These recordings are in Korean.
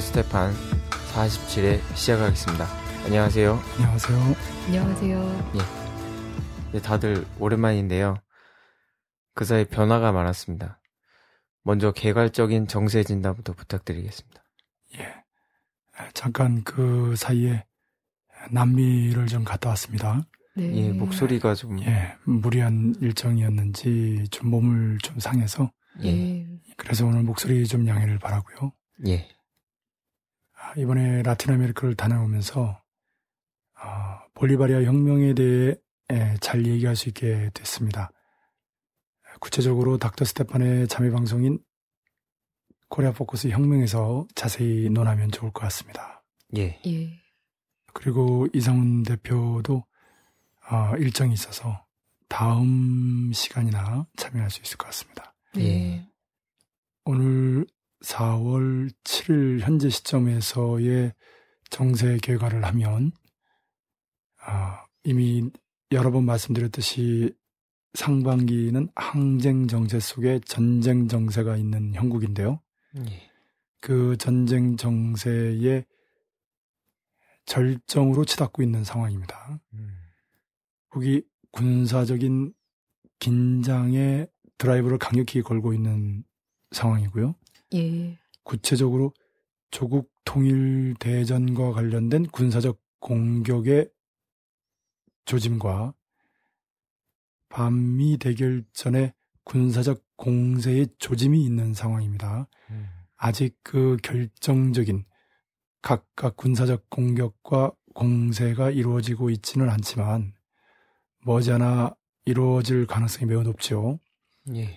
스테판 47회 시작하겠습니다. 안녕하세요. 안녕하세요. 안녕하세요. 예, 다들 오랜만인데요. 그 사이 변화가 많았습니다. 먼저 개괄적인 정세 진단부터 부탁드리겠습니다. 예, 잠깐 그 사이에 남미를 좀 갔다 왔습니다. 네. 예, 목소리가 좀 무리한 일정이었는지 좀 몸을 좀 상해서 그래서 오늘 목소리 좀 양해를 바라고요. 예. 이번에 라틴 아메리카를 다녀오면서 볼리바리아 혁명에 대해 잘 얘기할 수 있게 됐습니다. 구체적으로 닥터 스테판의 자매 방송인 코리아 포커스 혁명에서 자세히 논하면 좋을 것 같습니다. 예. 예. 그리고 이상훈 대표도 일정이 있어서 다음 시간이나 참여할 수 있을 것 같습니다. 예. 오늘 4월 7일 현재 시점에서의 정세 결과를 하면 이미 여러 번 말씀드렸듯이 상반기는 항쟁 정세 속에 전쟁 정세가 있는 형국인데요. 예. 그 전쟁 정세의 절정으로 치닫고 있는 상황입니다. 혹이 군사적인 긴장의 드라이브를 강력히 걸고 있는 상황이고요. 예. 구체적으로 조국 통일 대전과 관련된 군사적 공격의 조짐과 반미 대결전의 군사적 공세의 조짐이 있는 상황입니다. 아직 그 결정적인 각각 군사적 공격과 공세가 이루어지고 있지는 않지만 머지않아 이루어질 가능성이 매우 높죠. 예.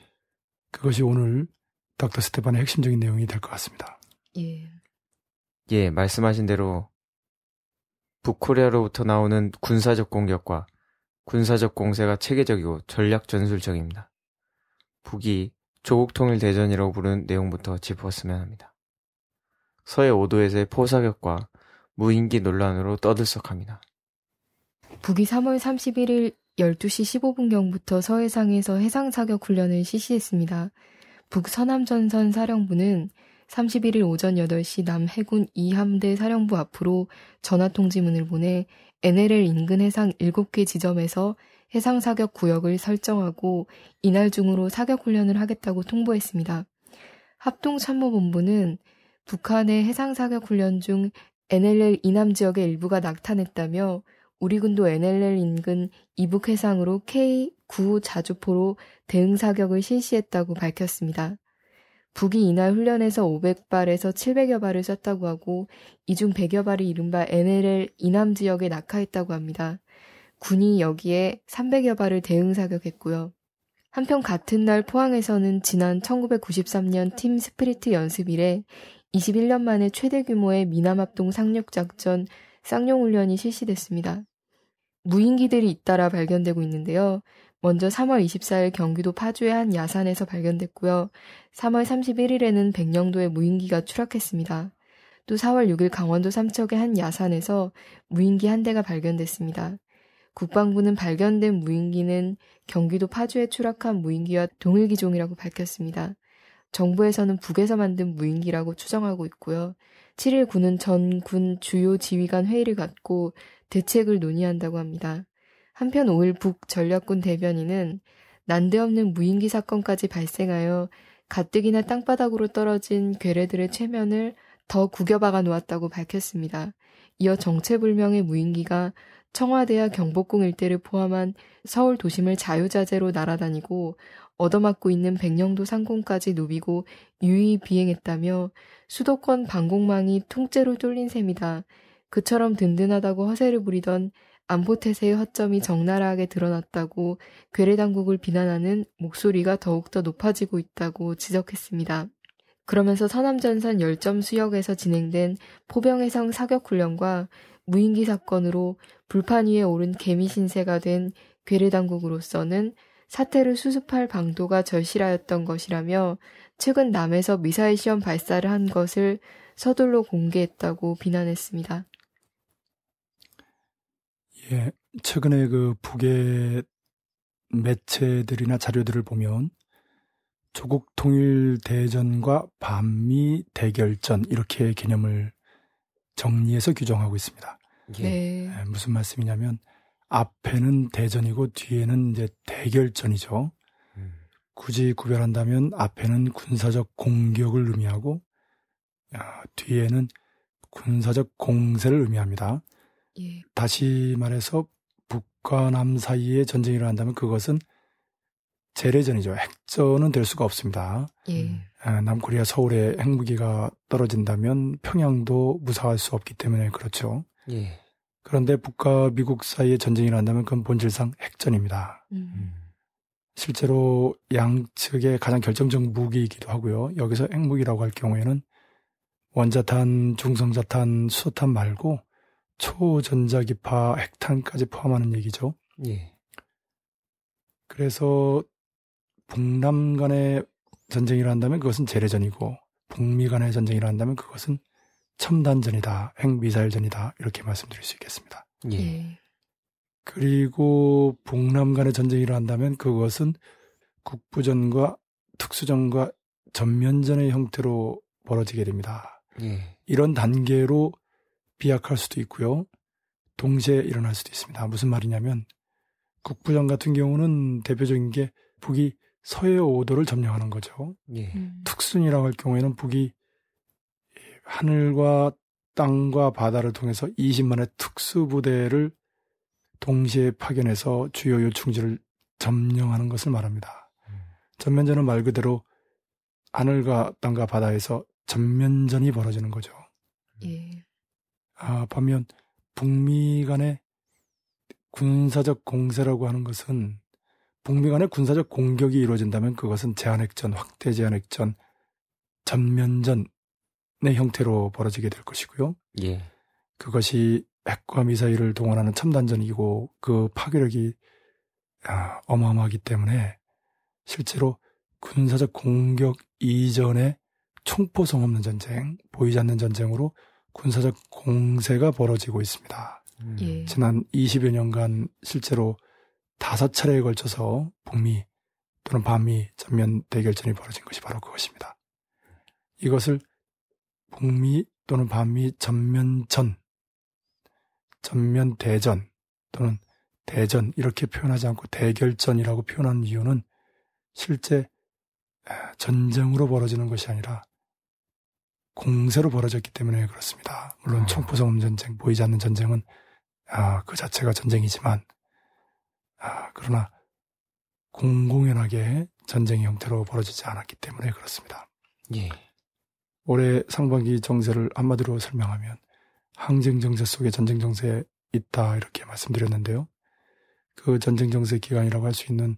그것이 오늘 닥터 스테판의 핵심적인 내용이 될 것 같습니다. 예. 예, 말씀하신 대로 북코리아로부터 나오는 군사적 공격과 군사적 공세가 체계적이고 전략 전술적입니다. 북이 조국 통일 대전이라고 부르는 내용부터 짚었으면 합니다. 서해 5도에서의 포사격과 무인기 논란으로 떠들썩합니다. 북이 3월 31일 12시 15분경부터 서해상에서 해상사격 훈련을 실시했습니다. 북서남전선 사령부는 31일 오전 8시 남해군 2함대 사령부 앞으로 전화통지문을 보내 NLL 인근 해상 7개 지점에서 해상사격 구역을 설정하고 이날 중으로 사격 훈련을 하겠다고 통보했습니다. 합동참모본부는 북한의 해상사격 훈련 중 NLL 이남 지역의 일부가 낙탄했다며 우리 군도 NLL 인근 이북 해상으로 K9 자주포로 대응 사격을 실시했다고 밝혔습니다. 북이 이날 훈련에서 500발에서 700여 발을 쐈다고 하고 이 중 100여 발이 이른바 NLL 이남 지역에 낙하했다고 합니다. 군이 여기에 300여 발을 대응 사격했고요. 한편 같은 날 포항에서는 지난 1993년 팀 스피리트 연습 이래 21년 만에 최대 규모의 미남합동 상륙작전 쌍용훈련이 실시됐습니다. 무인기들이 잇따라 발견되고 있는데요. 먼저 3월 24일 경기도 파주의 한 야산에서 발견됐고요. 3월 31일에는 백령도에 무인기가 추락했습니다. 또 4월 6일 강원도 삼척의 한 야산에서 무인기 한 대가 발견됐습니다. 국방부는 발견된 무인기는 경기도 파주에 추락한 무인기와 동일 기종이라고 밝혔습니다. 정부에서는 북에서 만든 무인기라고 추정하고 있고요. 7일 군은 전군 주요 지휘관 회의를 갖고 대책을 논의한다고 합니다. 한편 5일 북전략군 대변인은 난데없는 무인기 사건까지 발생하여 가뜩이나 땅바닥으로 떨어진 괴뢰들의 체면을 더 구겨박아 놓았다고 밝혔습니다. 이어 정체불명의 무인기가 청와대와 경복궁 일대를 포함한 서울 도심을 자유자재로 날아다니고 얻어맞고 있는 백령도 상공까지 누비고 유유히 비행했다며 수도권 방공망이 통째로 뚫린 셈이다. 그처럼 든든하다고 허세를 부리던 안보태세의 허점이 적나라하게 드러났다고 괴뢰당국을 비난하는 목소리가 더욱더 높아지고 있다고 지적했습니다. 그러면서 서남전선 10점 수역에서 진행된 포병해상 사격훈련과 무인기 사건으로 불판 위에 오른 개미 신세가 된 괴뢰당국으로서는 사태를 수습할 방도가 절실하였던 것이라며 최근 남에서 미사일 시험 발사를 한 것을 서둘러 공개했다고 비난했습니다. 예, 최근에 그 북의 매체들이나 자료들을 보면 조국 통일대전과 반미 대결전 이렇게 개념을 정리해서 규정하고 있습니다. 네. 무슨 말씀이냐면 앞에는 대전이고 뒤에는 이제 대결전이죠. 굳이 구별한다면 앞에는 군사적 공격을 의미하고 뒤에는 군사적 공세를 의미합니다. 예. 다시 말해서 북과 남 사이에 전쟁이 일어난다면 그것은 재래전이죠. 핵전은 될 수가 없습니다. 예. 남코리아 서울에 핵무기가 떨어진다면 평양도 무사할 수 없기 때문에 그렇죠. 예. 그런데 북과 미국 사이에 전쟁이 일어난다면 그건 본질상 핵전입니다. 실제로 양측의 가장 결정적 무기이기도 하고요. 여기서 핵무기라고 할 경우에는 원자탄, 중성자탄, 수소탄 말고 초전자기파 핵탄까지 포함하는 얘기죠. 예. 그래서 북남 간의 전쟁이라 한다면 그것은 재래전이고 북미 간의 전쟁이라 한다면 그것은 첨단전이다, 핵미사일전이다 이렇게 말씀드릴 수 있겠습니다. 예. 그리고 북남 간의 전쟁이라 한다면 그것은 국부전과 특수전과 전면전의 형태로 벌어지게 됩니다. 예. 이런 단계로 비약할 수도 있고요. 동시에 일어날 수도 있습니다. 무슨 말이냐면 국부전 같은 경우는 대표적인 게 북이 서해 5도를 점령하는 거죠. 예. 특수전이라고 할 경우에는 북이 하늘과 땅과 바다를 통해서 20만의 특수부대를 동시에 파견해서 주요 요충지를 점령하는 것을 말합니다. 전면전은 말 그대로 하늘과 땅과 바다에서 전면전이 벌어지는 거죠. 예. 반면 북미 간의 군사적 공세라고 하는 것은 북미 간의 군사적 공격이 이루어진다면 그것은 제한핵전, 확대 제한핵전, 전면전의 형태로 벌어지게 될 것이고요. 예. 그것이 핵과 미사일을 동원하는 첨단전이고 그 파괴력이 어마어마하기 때문에 실제로 군사적 공격 이전에 총포성 없는 전쟁, 보이지 않는 전쟁으로 군사적 공세가 벌어지고 있습니다. 예. 지난 20여 년간 실제로 5차례에 걸쳐서 북미 또는 반미 전면 대결전이 벌어진 것이 바로 그것입니다. 이것을 북미 또는 반미 전면전, 전면 대전 또는 대전 이렇게 표현하지 않고 대결전이라고 표현하는 이유는 실제 전쟁으로 벌어지는 것이 아니라 공세로 벌어졌기 때문에 그렇습니다. 물론 총포성 없는 전쟁, 보이지 않는 전쟁은 그 자체가 전쟁이지만 그러나 공공연하게 전쟁의 형태로 벌어지지 않았기 때문에 그렇습니다. 예. 올해 상반기 정세를 한마디로 설명하면 항쟁 정세 속에 전쟁 정세에 있다 이렇게 말씀드렸는데요. 그 전쟁 정세 기간이라고 할 수 있는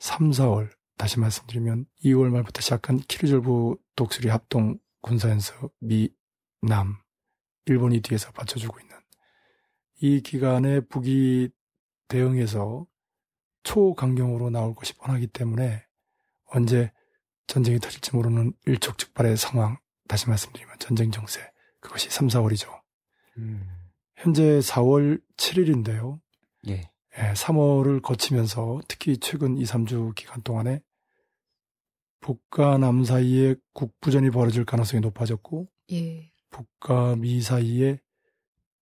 3, 4월, 다시 말씀드리면 2월 말부터 시작한 키루졸브 독수리 합동 군사연습 미, 남, 일본이 뒤에서 받쳐주고 있는 이 기간에 북이 대응해서 초강경으로 나올 것이 뻔하기 때문에 언제 전쟁이 터질지 모르는 일촉즉발의 상황, 다시 말씀드리면 전쟁 정세, 그것이 3, 4월이죠. 현재 4월 7일인데요. 예. 3월을 거치면서 특히 최근 2, 3주 기간 동안에 북과 남 사이에 국부전이 벌어질 가능성이 높아졌고 예. 북과 미 사이에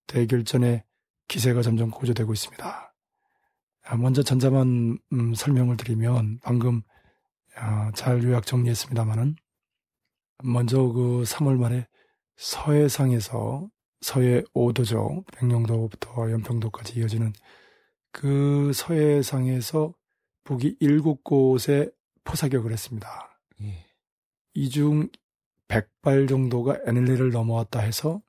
대결전의 기세가 점점 고조되고 있습니다. 먼저 전자만 설명을 드리면 방금 잘 요약 정리했습니다마는 먼저 그 3월 말에 서해상에서 서해 5도죠. 백령도부터 연평도까지 이어지는 그 서해상에서 북이 7곳에 포사격을 했습니다. 예. 이중 100발 정도가 NLL을 넘어왔다 해서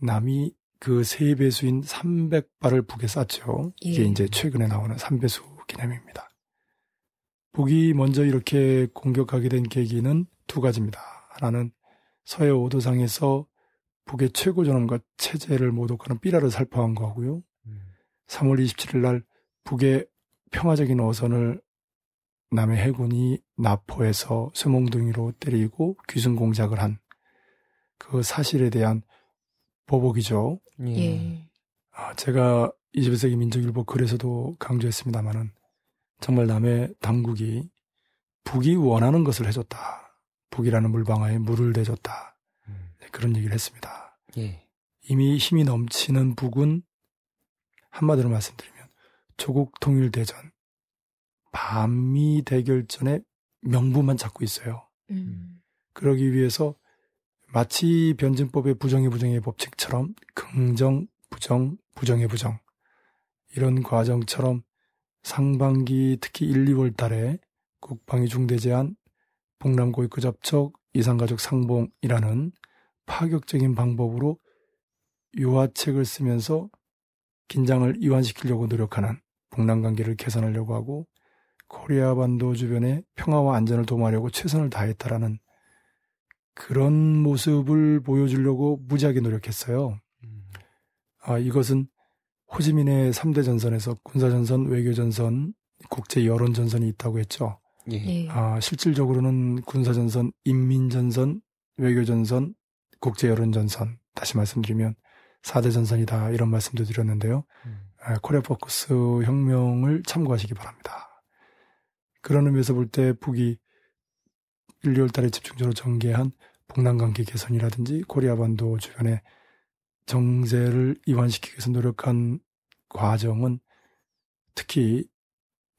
남이 그 3배수인 300발을 북에 쐈죠. 예. 이게 이제 최근에 나오는 3배수 개념입니다. 북이 먼저 이렇게 공격하게 된 계기는 두 가지입니다. 하나는 서해 5도상에서 북의 최고 존엄과 체제를 모독하는 삐라를 살포한 거고요. 3월 27일 날 북의 평화적인 어선을 남해 해군이 나포에서 쇠몽둥이로 때리고 귀순공작을 한 그 사실에 대한 보복이죠. 예. 제가 21세기 민족일보 글에서도 강조했습니다마는 정말 남해 당국이 북이 원하는 것을 해줬다. 북이라는 물방아에 물을 대줬다. 그런 얘기를 했습니다. 예. 이미 힘이 넘치는 북은 한마디로 말씀드리면 조국 통일대전, 반미 대결전의 명분만 찾고 있어요. 그러기 위해서 마치 변진법의 부정의 부정의 법칙처럼 긍정, 부정, 부정의 부정 이런 과정처럼 상반기 특히 1, 2월 달에 국방위 중대제안, 봉남고위급 접촉, 이산가족 상봉이라는 파격적인 방법으로 유화책을 쓰면서 긴장을 이완시키려고 노력하는 북남관계를 개선하려고 하고 코리아 반도 주변의 평화와 안전을 도모하려고 최선을 다했다라는 그런 모습을 보여주려고 무지하게 노력했어요. 이것은 호지민의 3대 전선에서 군사전선, 외교전선, 국제 여론전선이 있다고 했죠. 예. 실질적으로는 군사전선, 인민전선, 외교전선, 국제 여론전선, 다시 말씀드리면 4대 전선이다 이런 말씀도 드렸는데요. 코리아 포커스 혁명을 참고하시기 바랍니다. 그런 의미에서 볼 때 북이 1, 2월 달에 집중적으로 전개한 북남관계 개선이라든지 코리아 반도 주변의 정세를 이완시키기 위해서 노력한 과정은 특히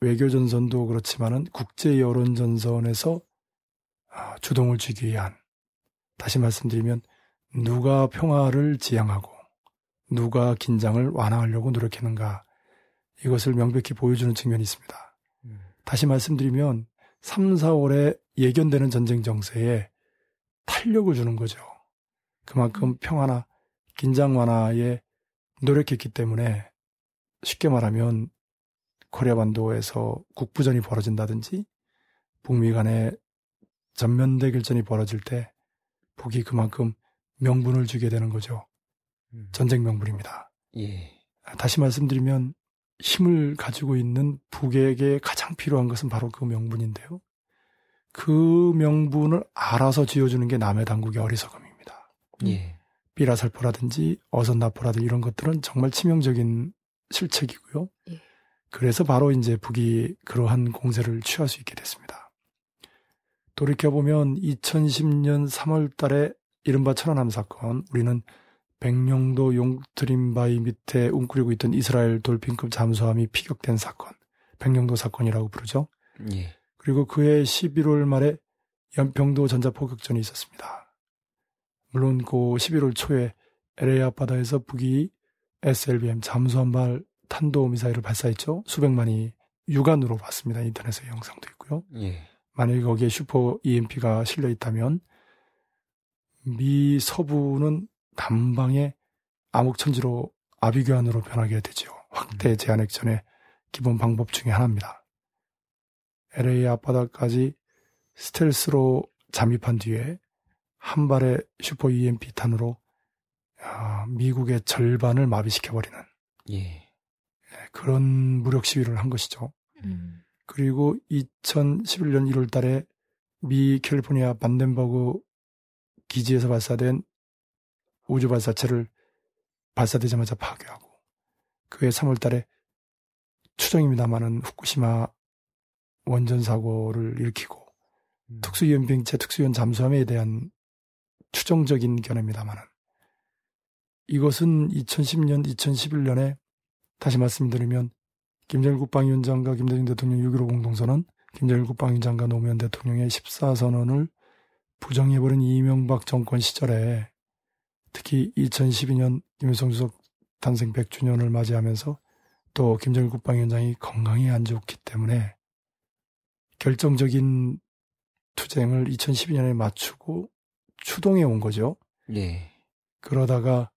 외교전선도 그렇지만은 국제 여론전선에서 주동을 쥐기 위한, 다시 말씀드리면 누가 평화를 지향하고 누가 긴장을 완화하려고 노력했는가, 이것을 명백히 보여주는 측면이 있습니다. 다시 말씀드리면 3, 4월에 예견되는 전쟁 정세에 탄력을 주는 거죠. 그만큼 평화나 긴장 완화에 노력했기 때문에 쉽게 말하면 코리아 반도에서 국부전이 벌어진다든지 북미 간의 전면 대결전이 벌어질 때 북이 그만큼 명분을 주게 되는 거죠. 전쟁 명분입니다. 예. 다시 말씀드리면 힘을 가지고 있는 북에게 가장 필요한 것은 바로 그 명분인데요. 그 명분을 알아서 지어주는 게 남해 당국의 어리석음입니다. 예. 삐라살포라든지 어선나포라든지 이런 것들은 정말 치명적인 실책이고요. 예. 그래서 바로 이제 북이 그러한 공세를 취할 수 있게 됐습니다. 돌이켜보면 2010년 3월 달에 이른바 천안함 사건, 우리는 백령도 용트림바위 밑에 웅크리고 있던 이스라엘 돌핀급 잠수함이 피격된 사건, 백령도 사건이라고 부르죠. 예. 그리고 그해 11월 말에 연평도 전자포격전이 있었습니다. 물론 그 11월 초에 LA 앞바다에서 북이 SLBM 잠수함발 탄도미사일을 발사했죠. 수백만이 육안으로 봤습니다. 인터넷에 영상도 있고요. 예. 만약에 거기에 슈퍼 EMP가 실려있다면 미 서부는 남방의 암흑천지로 아비규환으로 변하게 되죠. 확대 제한 액션의 기본 방법 중에 하나입니다. LA 앞바다까지 스텔스로 잠입한 뒤에 한 발의 슈퍼 EMP 탄으로 미국의 절반을 마비시켜버리는, 예, 그런 무력 시위를 한 것이죠. 그리고 2011년 1월 달에 미 캘리포니아 반덴버그 기지에서 발사된 우주발사체를 발사되자마자 파괴하고, 그해 3월 달에 추정입니다마는 후쿠시마 원전 사고를 일으키고, 특수위원 비행체 특수위원 잠수함에 대한 추정적인 견해입니다마는, 이것은 2010년, 2011년에 다시 말씀드리면 김정일 국방위원장과 김대중 대통령 6.15 공동선언, 김정일 국방위원장과 노무현 대통령의 14선언을 부정해버린 이명박 정권 시절에 특히 2012년 김일성 주석 탄생 100주년을 맞이하면서 또 김정일 국방위원장이 건강이 안 좋기 때문에 결정적인 투쟁을 2012년에 맞추고 추동해 온 거죠. 네. 그러다가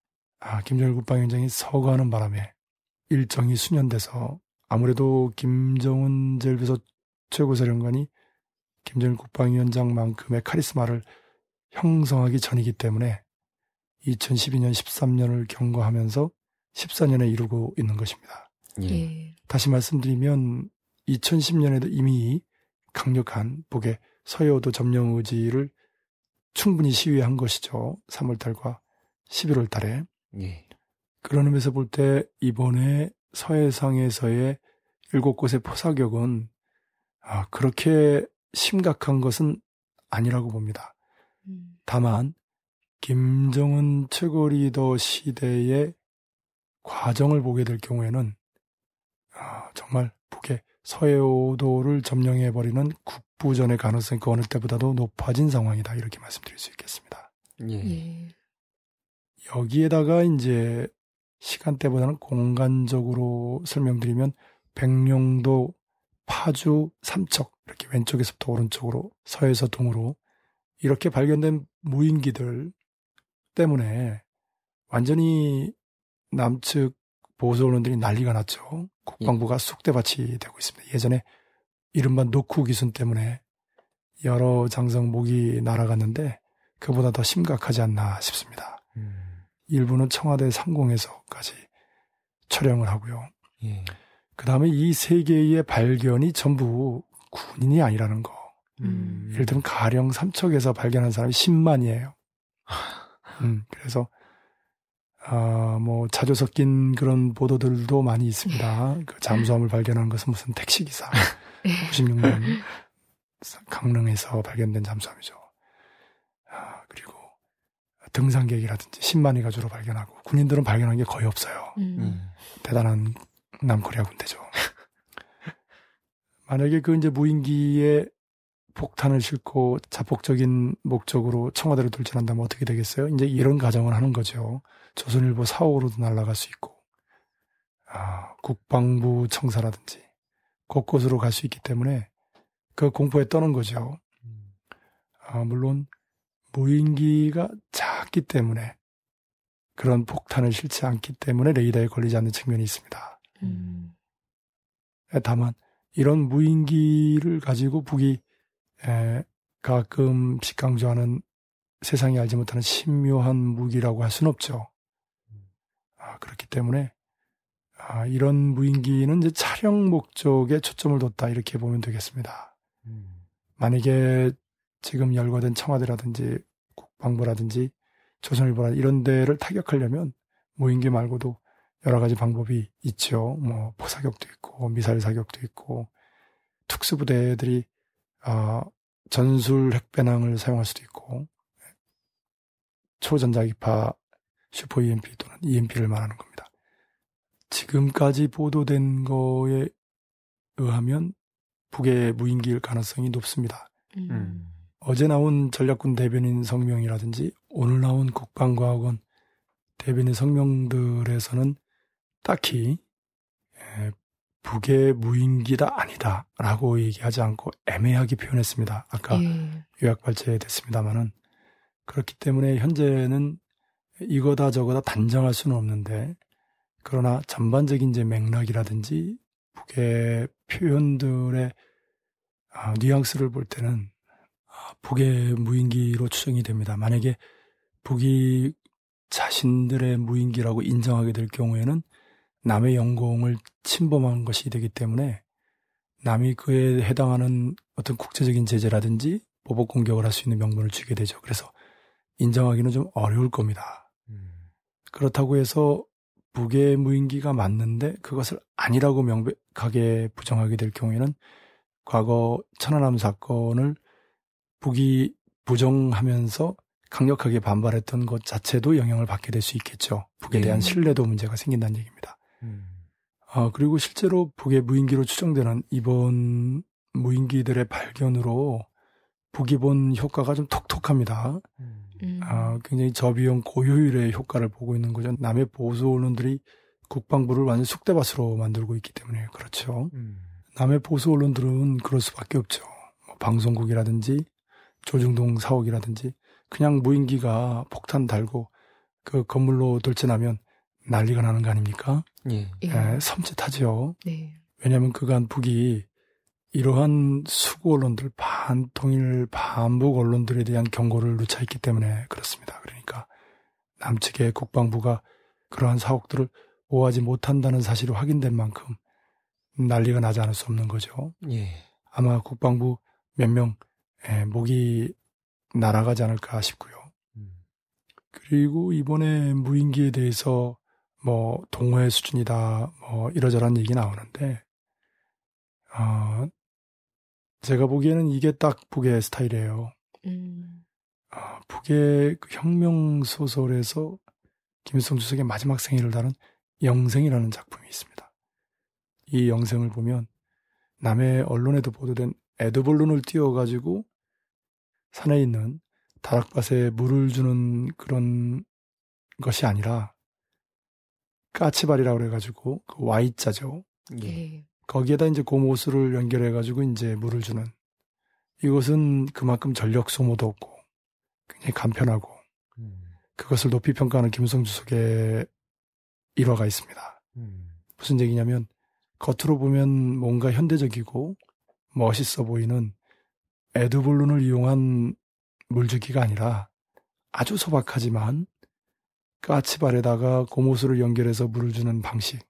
김정일 국방위원장이 서거하는 바람에 일정이 수년돼서 아무래도 김정은 제일비서 최고사령관이 김정일 국방위원장만큼의 카리스마를 형성하기 전이기 때문에 2012년 13년을 경과하면서 14년에 이루고 있는 것입니다. 예. 다시 말씀드리면 2010년에도 이미 강력한 북의 서해오도 점령 의지를 충분히 시위한 것이죠. 3월 달과 11월 달에. 예. 그런 의미에서 볼 때 이번에 서해상에서의 7곳의 포사격은 그렇게 심각한 것은 아니라고 봅니다. 다만 김정은 최고 리더 시대의 과정을 보게 될 경우에는 정말 북의 서해오도를 점령해버리는 국부전의 가능성이 그 어느 때보다도 높아진 상황이다, 이렇게 말씀드릴 수 있겠습니다. 예. 여기에다가 이제 시간대보다는 공간적으로 설명드리면 백령도, 파주, 삼척 이렇게 왼쪽에서부터 오른쪽으로, 서에서 동으로 이렇게 발견된 무인기들 때문에 완전히 남측 보수 언론들이 난리가 났죠. 국방부가 쑥대밭이 되고 있습니다. 예전에 이른바 노크 기순 때문에 여러 장성 모기 날아갔는데 그보다 더 심각하지 않나 싶습니다. 일부는 청와대 상공에서까지 촬영을 하고요. 그 다음에 이 세 개의 발견이 전부 군인이 아니라는 거. 예를 들면 가령 삼척에서 발견한 사람이 10만이에요. 그래서 자조 섞인 그런 보도들도 많이 있습니다. 그 잠수함을 발견한 것은 무슨 택시기사. 96년 강릉에서 발견된 잠수함이죠. 그리고 등산객이라든지 10만이가 주로 발견하고, 군인들은 발견한 게 거의 없어요. 대단한 남코리아 군대죠. 만약에 그 이제 무인기에 폭탄을 싣고 자폭적인 목적으로 청와대로 돌진한다면 어떻게 되겠어요? 이제 이런 가정을 하는 거죠. 조선일보 사옥으로도 날아갈 수 있고, 국방부 청사라든지 곳곳으로 갈 수 있기 때문에 그 공포에 떠는 거죠. 물론 무인기가 작기 때문에, 그런 폭탄을 싣지 않기 때문에 레이더에 걸리지 않는 측면이 있습니다. 다만 이런 무인기를 가지고 북이 가끔씩 강조하는 세상이 알지 못하는 신묘한 무기라고 할 수는 없죠. 그렇기 때문에 이런 무인기는 이제 촬영 목적에 초점을 뒀다, 이렇게 보면 되겠습니다. 만약에 지금 열거된 청와대라든지 국방부라든지 조선일보라든지 이런 데를 타격하려면 무인기 말고도 여러 가지 방법이 있죠. 뭐 포사격도 있고 미사일 사격도 있고, 특수부대들이 전술 핵배낭을 사용할 수도 있고, 초전자기파 슈퍼 EMP 또는 EMP를 말하는 겁니다. 지금까지 보도된 거에 의하면 북의 무인기일 가능성이 높습니다. 어제 나온 전략군 대변인 성명이라든지 오늘 나온 국방과학원 대변인 성명들에서는 딱히 북의 무인기다 아니다라고 얘기하지 않고 애매하게 표현했습니다. 아까 요약 발제됐습니다마는, 그렇기 때문에 현재는 이거다 저거다 단정할 수는 없는데, 그러나 전반적인 이제 맥락이라든지 북의 표현들의 뉘앙스를 볼 때는 북의 무인기로 추정이 됩니다. 만약에 북이 자신들의 무인기라고 인정하게 될 경우에는 남의 영공을 침범한 것이 되기 때문에 남이 그에 해당하는 어떤 국제적인 제재라든지 보복 공격을 할 수 있는 명분을 주게 되죠. 그래서 인정하기는 좀 어려울 겁니다. 그렇다고 해서 북의 무인기가 맞는데 그것을 아니라고 명백하게 부정하게 될 경우에는, 과거 천안함 사건을 북이 부정하면서 강력하게 반발했던 것 자체도 영향을 받게 될 수 있겠죠. 북에 대한 신뢰도 문제가 생긴다는 얘기입니다. 그리고 실제로 북의 무인기로 추정되는 이번 무인기들의 발견으로 북이 본 효과가 좀 톡톡합니다. 굉장히 저비용 고효율의 효과를 보고 있는 거죠. 남의 보수 언론들이 국방부를 완전 쑥대밭으로 만들고 있기 때문에 그렇죠. 남의 보수 언론들은 그럴 수밖에 없죠. 뭐 방송국이라든지 조중동 사옥이라든지 그냥 무인기가 폭탄 달고 그 건물로 돌진하면 난리가 나는 거 아닙니까? 섬찟하죠. 왜냐하면 그간 북이 이러한 수구 언론들, 반통일 반북 언론들에 대한 경고를 놓쳐 있기 때문에 그렇습니다. 그러니까 남측의 국방부가 그러한 사옥들을 보호하지 못한다는 사실이 확인된 만큼 난리가 나지 않을 수 없는 거죠. 아마 국방부 몇 명 목이 날아가지 않을까 싶고요. 그리고 이번에 무인기에 대해서 뭐 동호회 수준이다 뭐 이러저러한 얘기 나오는데, 제가 보기에는 이게 딱 북의 스타일이에요. 북의 혁명소설에서 김일성 주석의 마지막 생애를 다룬 영생이라는 작품이 있습니다. 이 영생을 보면 남해 언론에도 보도된 에드벌룬을 띄워가지고 산에 있는 다락밭에 물을 주는 그런 것이 아니라 까치발이라고 그래가지고 그 Y자죠. 예. 거기에다 이제 고모수를 연결해가지고 이제 물을 주는, 이것은 그만큼 전력 소모도 없고 굉장히 간편하고 그것을 높이 평가하는 김일성 주석의 일화가 있습니다. 무슨 얘기냐면 겉으로 보면 뭔가 현대적이고 멋있어 보이는 에드블룬을 이용한 물주기가 아니라 아주 소박하지만 까치발에다가 고무수를 연결해서 물을 주는 방식,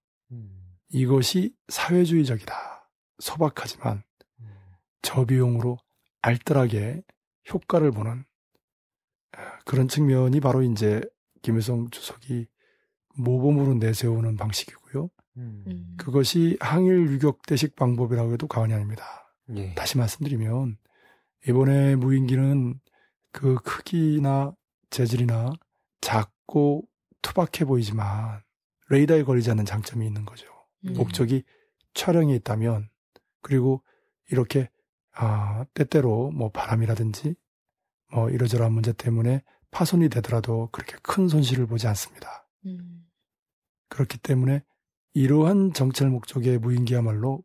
이것이 사회주의적이다. 소박하지만 저비용으로 알뜰하게 효과를 보는 그런 측면이 바로 이제 김일성 주석이 모범으로 내세우는 방식이고요. 그것이 항일 유격 대식 방법이라고 해도 과언이 아닙니다. 예. 다시 말씀드리면 이번에 무인기는 그 크기나 재질이나 작고 투박해 보이지만 레이더에 걸리지 않는 장점이 있는 거죠. 목적이 촬영에 있다면, 그리고 이렇게 때때로 뭐 바람이라든지 뭐 이러저러한 문제 때문에 파손이 되더라도 그렇게 큰 손실을 보지 않습니다. 그렇기 때문에 이러한 정찰 목적의 무인기야말로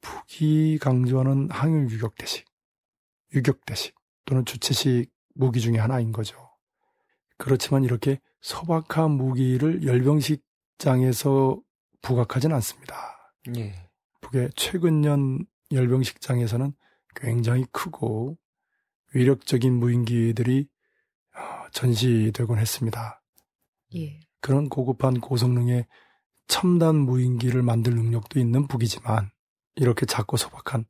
북이 강조하는 항일 유격대식, 유격대식 또는 주체식 무기 중에 하나인 거죠. 그렇지만 이렇게 소박한 무기를 열병식장에서 부각하진 않습니다. 예. 북의 최근년 열병식장에서는 굉장히 크고 위력적인 무인기들이 전시되곤 했습니다. 예. 그런 고급한 고성능의 첨단 무인기를 만들 능력도 있는 북이지만 이렇게 작고 소박한,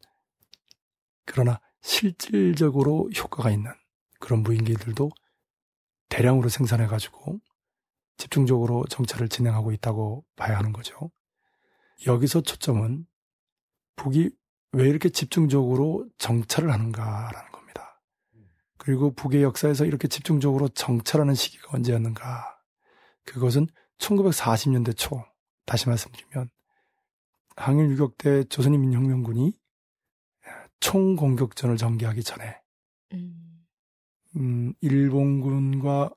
그러나 실질적으로 효과가 있는 그런 무인기들도 대량으로 생산해가지고 집중적으로 정찰을 진행하고 있다고 봐야 하는 거죠. 여기서 초점은 북이 왜 이렇게 집중적으로 정찰을 하는가라는 겁니다. 그리고 북의 역사에서 이렇게 집중적으로 정찰하는 시기가 언제였는가. 그것은 1940년대 초, 다시 말씀드리면 항일 유격대 조선인민혁명군이 총공격전을 전개하기 전에 일본군과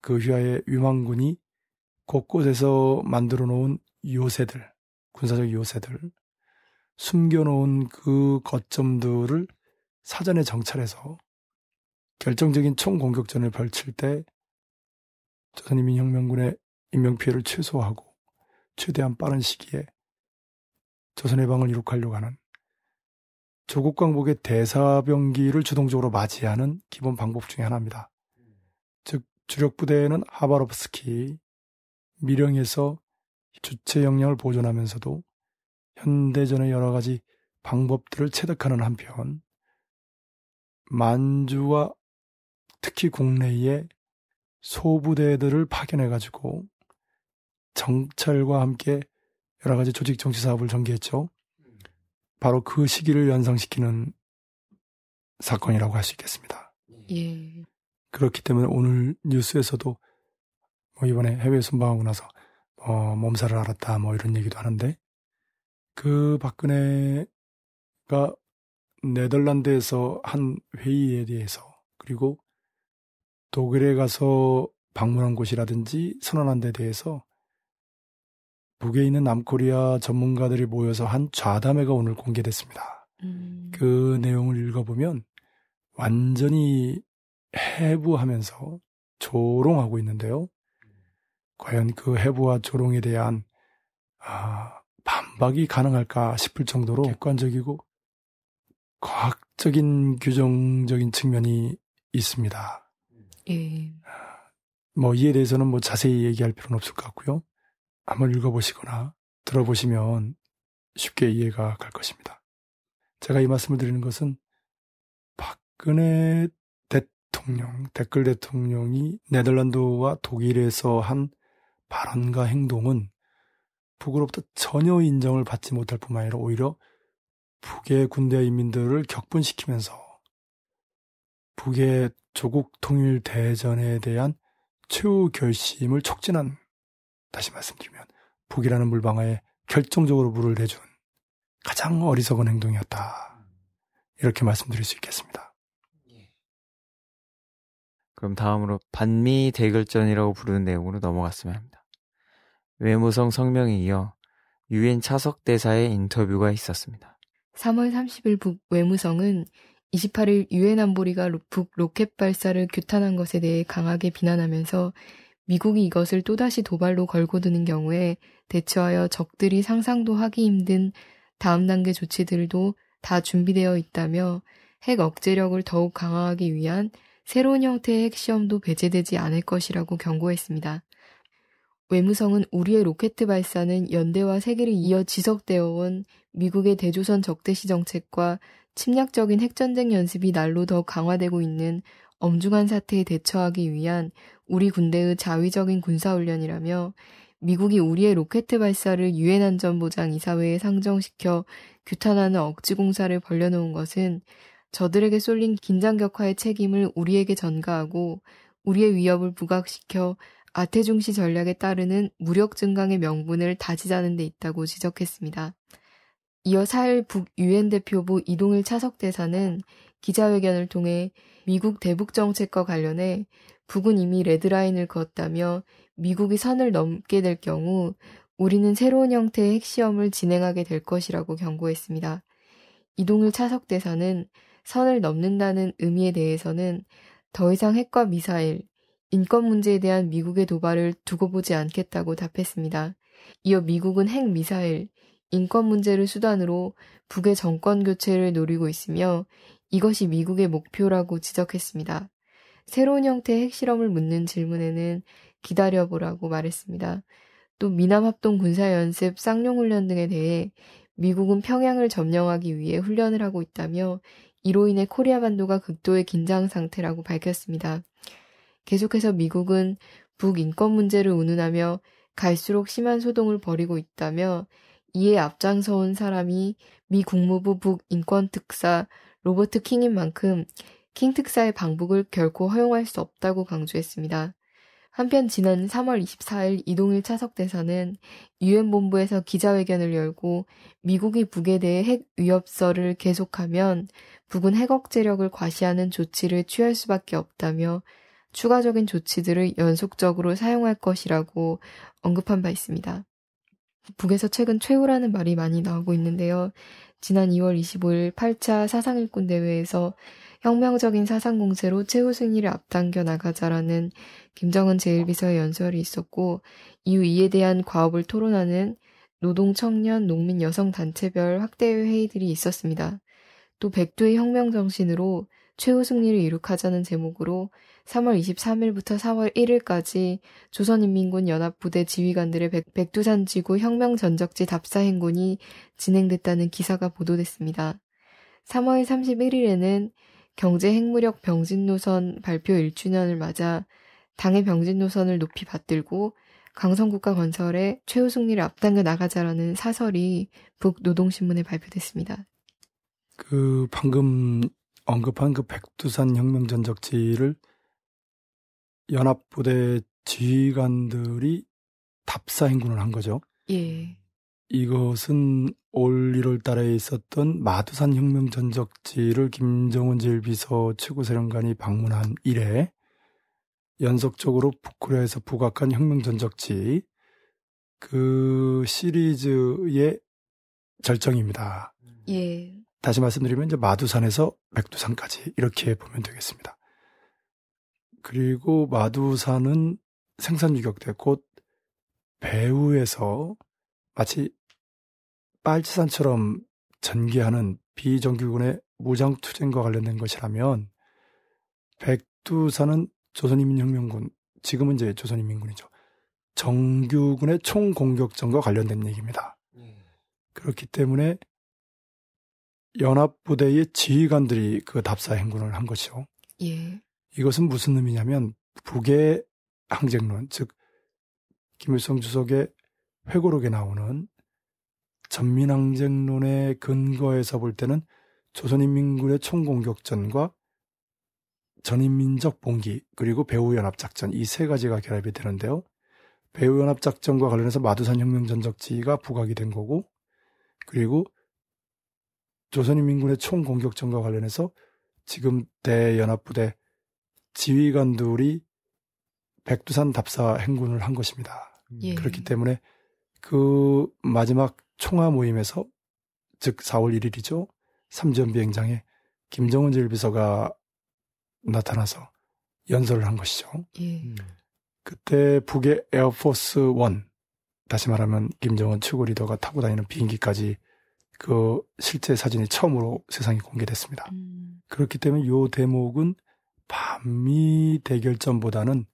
그 휘하의 위망군이 곳곳에서 만들어 놓은 요새들, 군사적 요새들, 숨겨놓은 그 거점들을 사전에 정찰해서 결정적인 총공격전을 펼칠 때 조선인민혁명군의 인명피해를 최소화하고 최대한 빠른 시기에 조선해방을 이룩하려고 하는, 조국 광복의 대사병기를 주동적으로 맞이하는 기본 방법 중에 하나입니다. 즉 주력부대에는 하바롭스키, 미령에서 주체 역량을 보존하면서도 현대전의 여러 가지 방법들을 체득하는 한편 만주와 특히 국내에 소부대들을 파견해가지고 정찰과 함께 여러 가지 조직 정치 사업을 전개했죠. 바로 그 시기를 연상시키는 사건이라고 할 수 있겠습니다. 예. 그렇기 때문에 오늘 뉴스에서도 뭐 이번에 해외 순방하고 나서 몸살을 앓았다 뭐 이런 얘기도 하는데, 그 박근혜가 네덜란드에서 한 회의에 대해서, 그리고 독일에 가서 방문한 곳이라든지 선언한 데 대해서 북에 있는 남코리아 전문가들이 모여서 한 좌담회가 오늘 공개됐습니다. 그 내용을 읽어보면 완전히 해부하면서 조롱하고 있는데요. 과연 그 해부와 조롱에 대한 반박이 가능할까 싶을 정도로 객관적이고 과학적인 규정적인 측면이 있습니다. 예. 뭐 이에 대해서는 뭐 자세히 얘기할 필요는 없을 것 같고요. 한번 읽어보시거나 들어보시면 쉽게 이해가 갈 것입니다. 제가 이 말씀을 드리는 것은 박근혜 대통령, 댓글 대통령이 네덜란드와 독일에서 한 발언과 행동은 북으로부터 전혀 인정을 받지 못할 뿐만 아니라 오히려 북의 군대 인민들을 격분시키면서 북의 조국 통일 대전에 대한 최후 결심을 촉진한, 다시 말씀드리면 북이라는 물방아에 결정적으로 물을 대준 가장 어리석은 행동이었다, 이렇게 말씀드릴 수 있겠습니다. 그럼 다음으로 반미 대결전이라고 부르는 내용으로 넘어갔으면 합니다. 외무성 성명에 이어 유엔 차석 대사의 인터뷰가 있었습니다. 3월 30일 북 외무성은 28일 유엔 안보리가 북 로켓 발사를 규탄한 것에 대해 강하게 비난하면서 미국이 이것을 또다시 도발로 걸고 드는 경우에 대처하여 적들이 상상도 하기 힘든 다음 단계 조치들도 다 준비되어 있다며 핵 억제력을 더욱 강화하기 위한 새로운 형태의 핵시험도 배제되지 않을 것이라고 경고했습니다. 외무성은 우리의 로켓 발사는 연대와 세기를 이어 지속되어 온 미국의 대조선 적대시 정책과 침략적인 핵전쟁 연습이 날로 더 강화되고 있는 엄중한 사태에 대처하기 위한 우리 군대의 자위적인 군사훈련이라며 미국이 우리의 로켓 발사를 유엔 안전보장 이사회에 상정시켜 규탄하는 억지공사를 벌여놓은 것은 저들에게 쏠린 긴장 격화의 책임을 우리에게 전가하고 우리의 위협을 부각시켜 아태중시 전략에 따르는 무력 증강의 명분을 다지자는 데 있다고 지적했습니다. 이어 4일 북 유엔 대표부 이동일 차석 대사는 기자회견을 통해 미국 대북 정책과 관련해 북은 이미 레드라인을 그었다며 미국이 선을 넘게 될 경우 우리는 새로운 형태의 핵시험을 진행하게 될 것이라고 경고했습니다. 이동일 차석 대사는 선을 넘는다는 의미에 대해서는 더 이상 핵과 미사일, 인권 문제에 대한 미국의 도발을 두고 보지 않겠다고 답했습니다. 이어 미국은 핵 미사일, 인권 문제를 수단으로 북의 정권 교체를 노리고 있으며 이것이 미국의 목표라고 지적했습니다. 새로운 형태의 핵실험을 묻는 질문에는 기다려보라고 말했습니다. 또 미남합동 군사연습 쌍용훈련 등에 대해 미국은 평양을 점령하기 위해 훈련을 하고 있다며 이로 인해 코리아 반도가 극도의 긴장 상태라고 밝혔습니다. 계속해서 미국은 북 인권 문제를 운운하며 갈수록 심한 소동을 벌이고 있다며 이에 앞장서온 사람이 미 국무부 북 인권 특사 로버트 킹인 만큼 킹 특사의 방북을 결코 허용할 수 없다고 강조했습니다. 한편 지난 3월 24일 이동일 차석 대사는 유엔 본부에서 기자회견을 열고 미국이 북에 대해 핵 위협설을 계속하면 북은 핵 억제력을 과시하는 조치를 취할 수밖에 없다며 추가적인 조치들을 연속적으로 사용할 것이라고 언급한 바 있습니다. 북에서 최근 최후라는 말이 많이 나오고 있는데요. 지난 2월 25일 8차 사상일꾼 대회에서 혁명적인 사상공세로 최후 승리를 앞당겨 나가자라는 김정은 제1비서의 연설이 있었고 이후 이에 대한 과업을 토론하는 노동, 청년, 농민, 여성 단체별 확대의 회의들이 있었습니다. 또 백두의 혁명정신으로 최후 승리를 이룩하자는 제목으로 3월 23일부터 4월 1일까지 조선인민군 연합부대 지휘관들의 백두산 지구 혁명 전적지 답사 행군이 진행됐다는 기사가 보도됐습니다. 3월 31일에는 경제 핵무력 병진 노선 발표 1주년을 맞아 당의 병진 노선을 높이 받들고 강성국가 건설에 최후 승리를 앞당겨 나가자라는 사설이 북노동신문에 발표됐습니다. 방금 언급한 백두산 혁명 전적지를 연합부대 지휘관들이 답사 행군을 한 거죠. 예. 이것은 올 1월 달에 있었던 마두산 혁명 전적지를 김정은 제1비서 최고사령관이 방문한 이래 연속적으로 북코리아에서 부각한 혁명 전적지 그 시리즈의 절정입니다. 예. 다시 말씀드리면 마두산에서 백두산까지 이렇게 보면 되겠습니다. 그리고 마두산은 생산유격대 곧 배후에서 마치 빨치산처럼 전개하는 비정규군의 무장투쟁과 관련된 것이라면 백두산은 조선인민혁명군, 지금은 이제 조선인민군이죠, 정규군의 총공격전과 관련된 얘기입니다. 그렇기 때문에 연합부대의 지휘관들이 그 답사 행군을 한 것이죠. 예. 이것은 무슨 의미냐면 북의 항쟁론, 즉 김일성 주석의 회고록에 나오는 전민항쟁론의 근거에서 볼 때는 조선인민군의 총공격전과 전인민적 봉기 그리고 배후연합작전 이 세 가지가 결합이 되는데요. 배후연합작전과 관련해서 마두산 혁명전적지가 부각이 된 거고 그리고 조선인민군의 총공격전과 관련해서 지금 대연합부대 지휘관들이 백두산 답사 행군을 한 것입니다. 예. 그렇기 때문에 그 마지막 총화 모임에서 즉 4월 1일이죠. 삼전 비행장에 김정은 제1비서가 나타나서 연설을 한 것이죠. 예. 그때 북의 에어포스 1 다시 말하면 김정은 최고 리더가 타고 다니는 비행기까지 그 실제 사진이 처음으로 세상에 공개됐습니다. 그렇기 때문에 이 대목은 반미 대결전보다는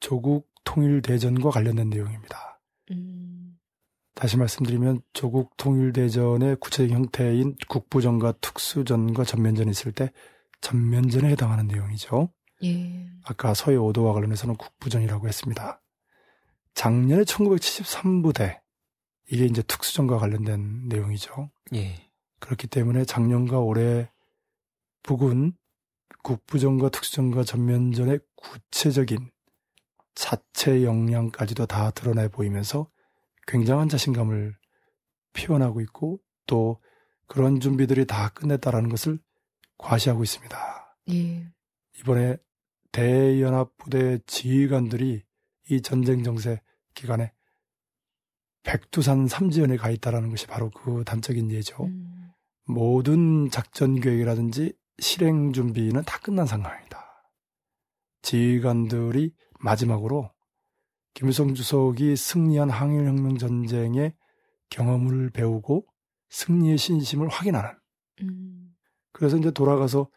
조국 통일대전과 관련된 내용입니다. 다시 말씀드리면 조국 통일대전의 구체적인 형태인 국부전과 특수전과 전면전이 있을 때 전면전에 해당하는 내용이죠. 예. 아까 서해 5도와 관련해서는 국부전이라고 했습니다. 작년에 1973부대 이게 이제 특수전과 관련된 내용이죠. 예. 그렇기 때문에 작년과 올해 북은 국부전과 특수전과 전면전의 구체적인 자체 역량까지도 다 드러내 보이면서 굉장한 자신감을 표현하고 있고 또 그런 준비들이 다 끝냈다라는 것을 과시하고 있습니다. 예. 이번에 대연합부대 지휘관들이 이 전쟁 정세 기간에 백두산 삼지연에 가 있다라는 것이 바로 그 단적인 예죠. 모든 작전 계획이라든지 실행 준비는 다 끝난 상황입니다. 지휘관들이 마지막으로 김일성 주석이 승리한 항일혁명전쟁의 경험을 배우고 승리의 신심을 확인하는. 그래서 이제 돌아가서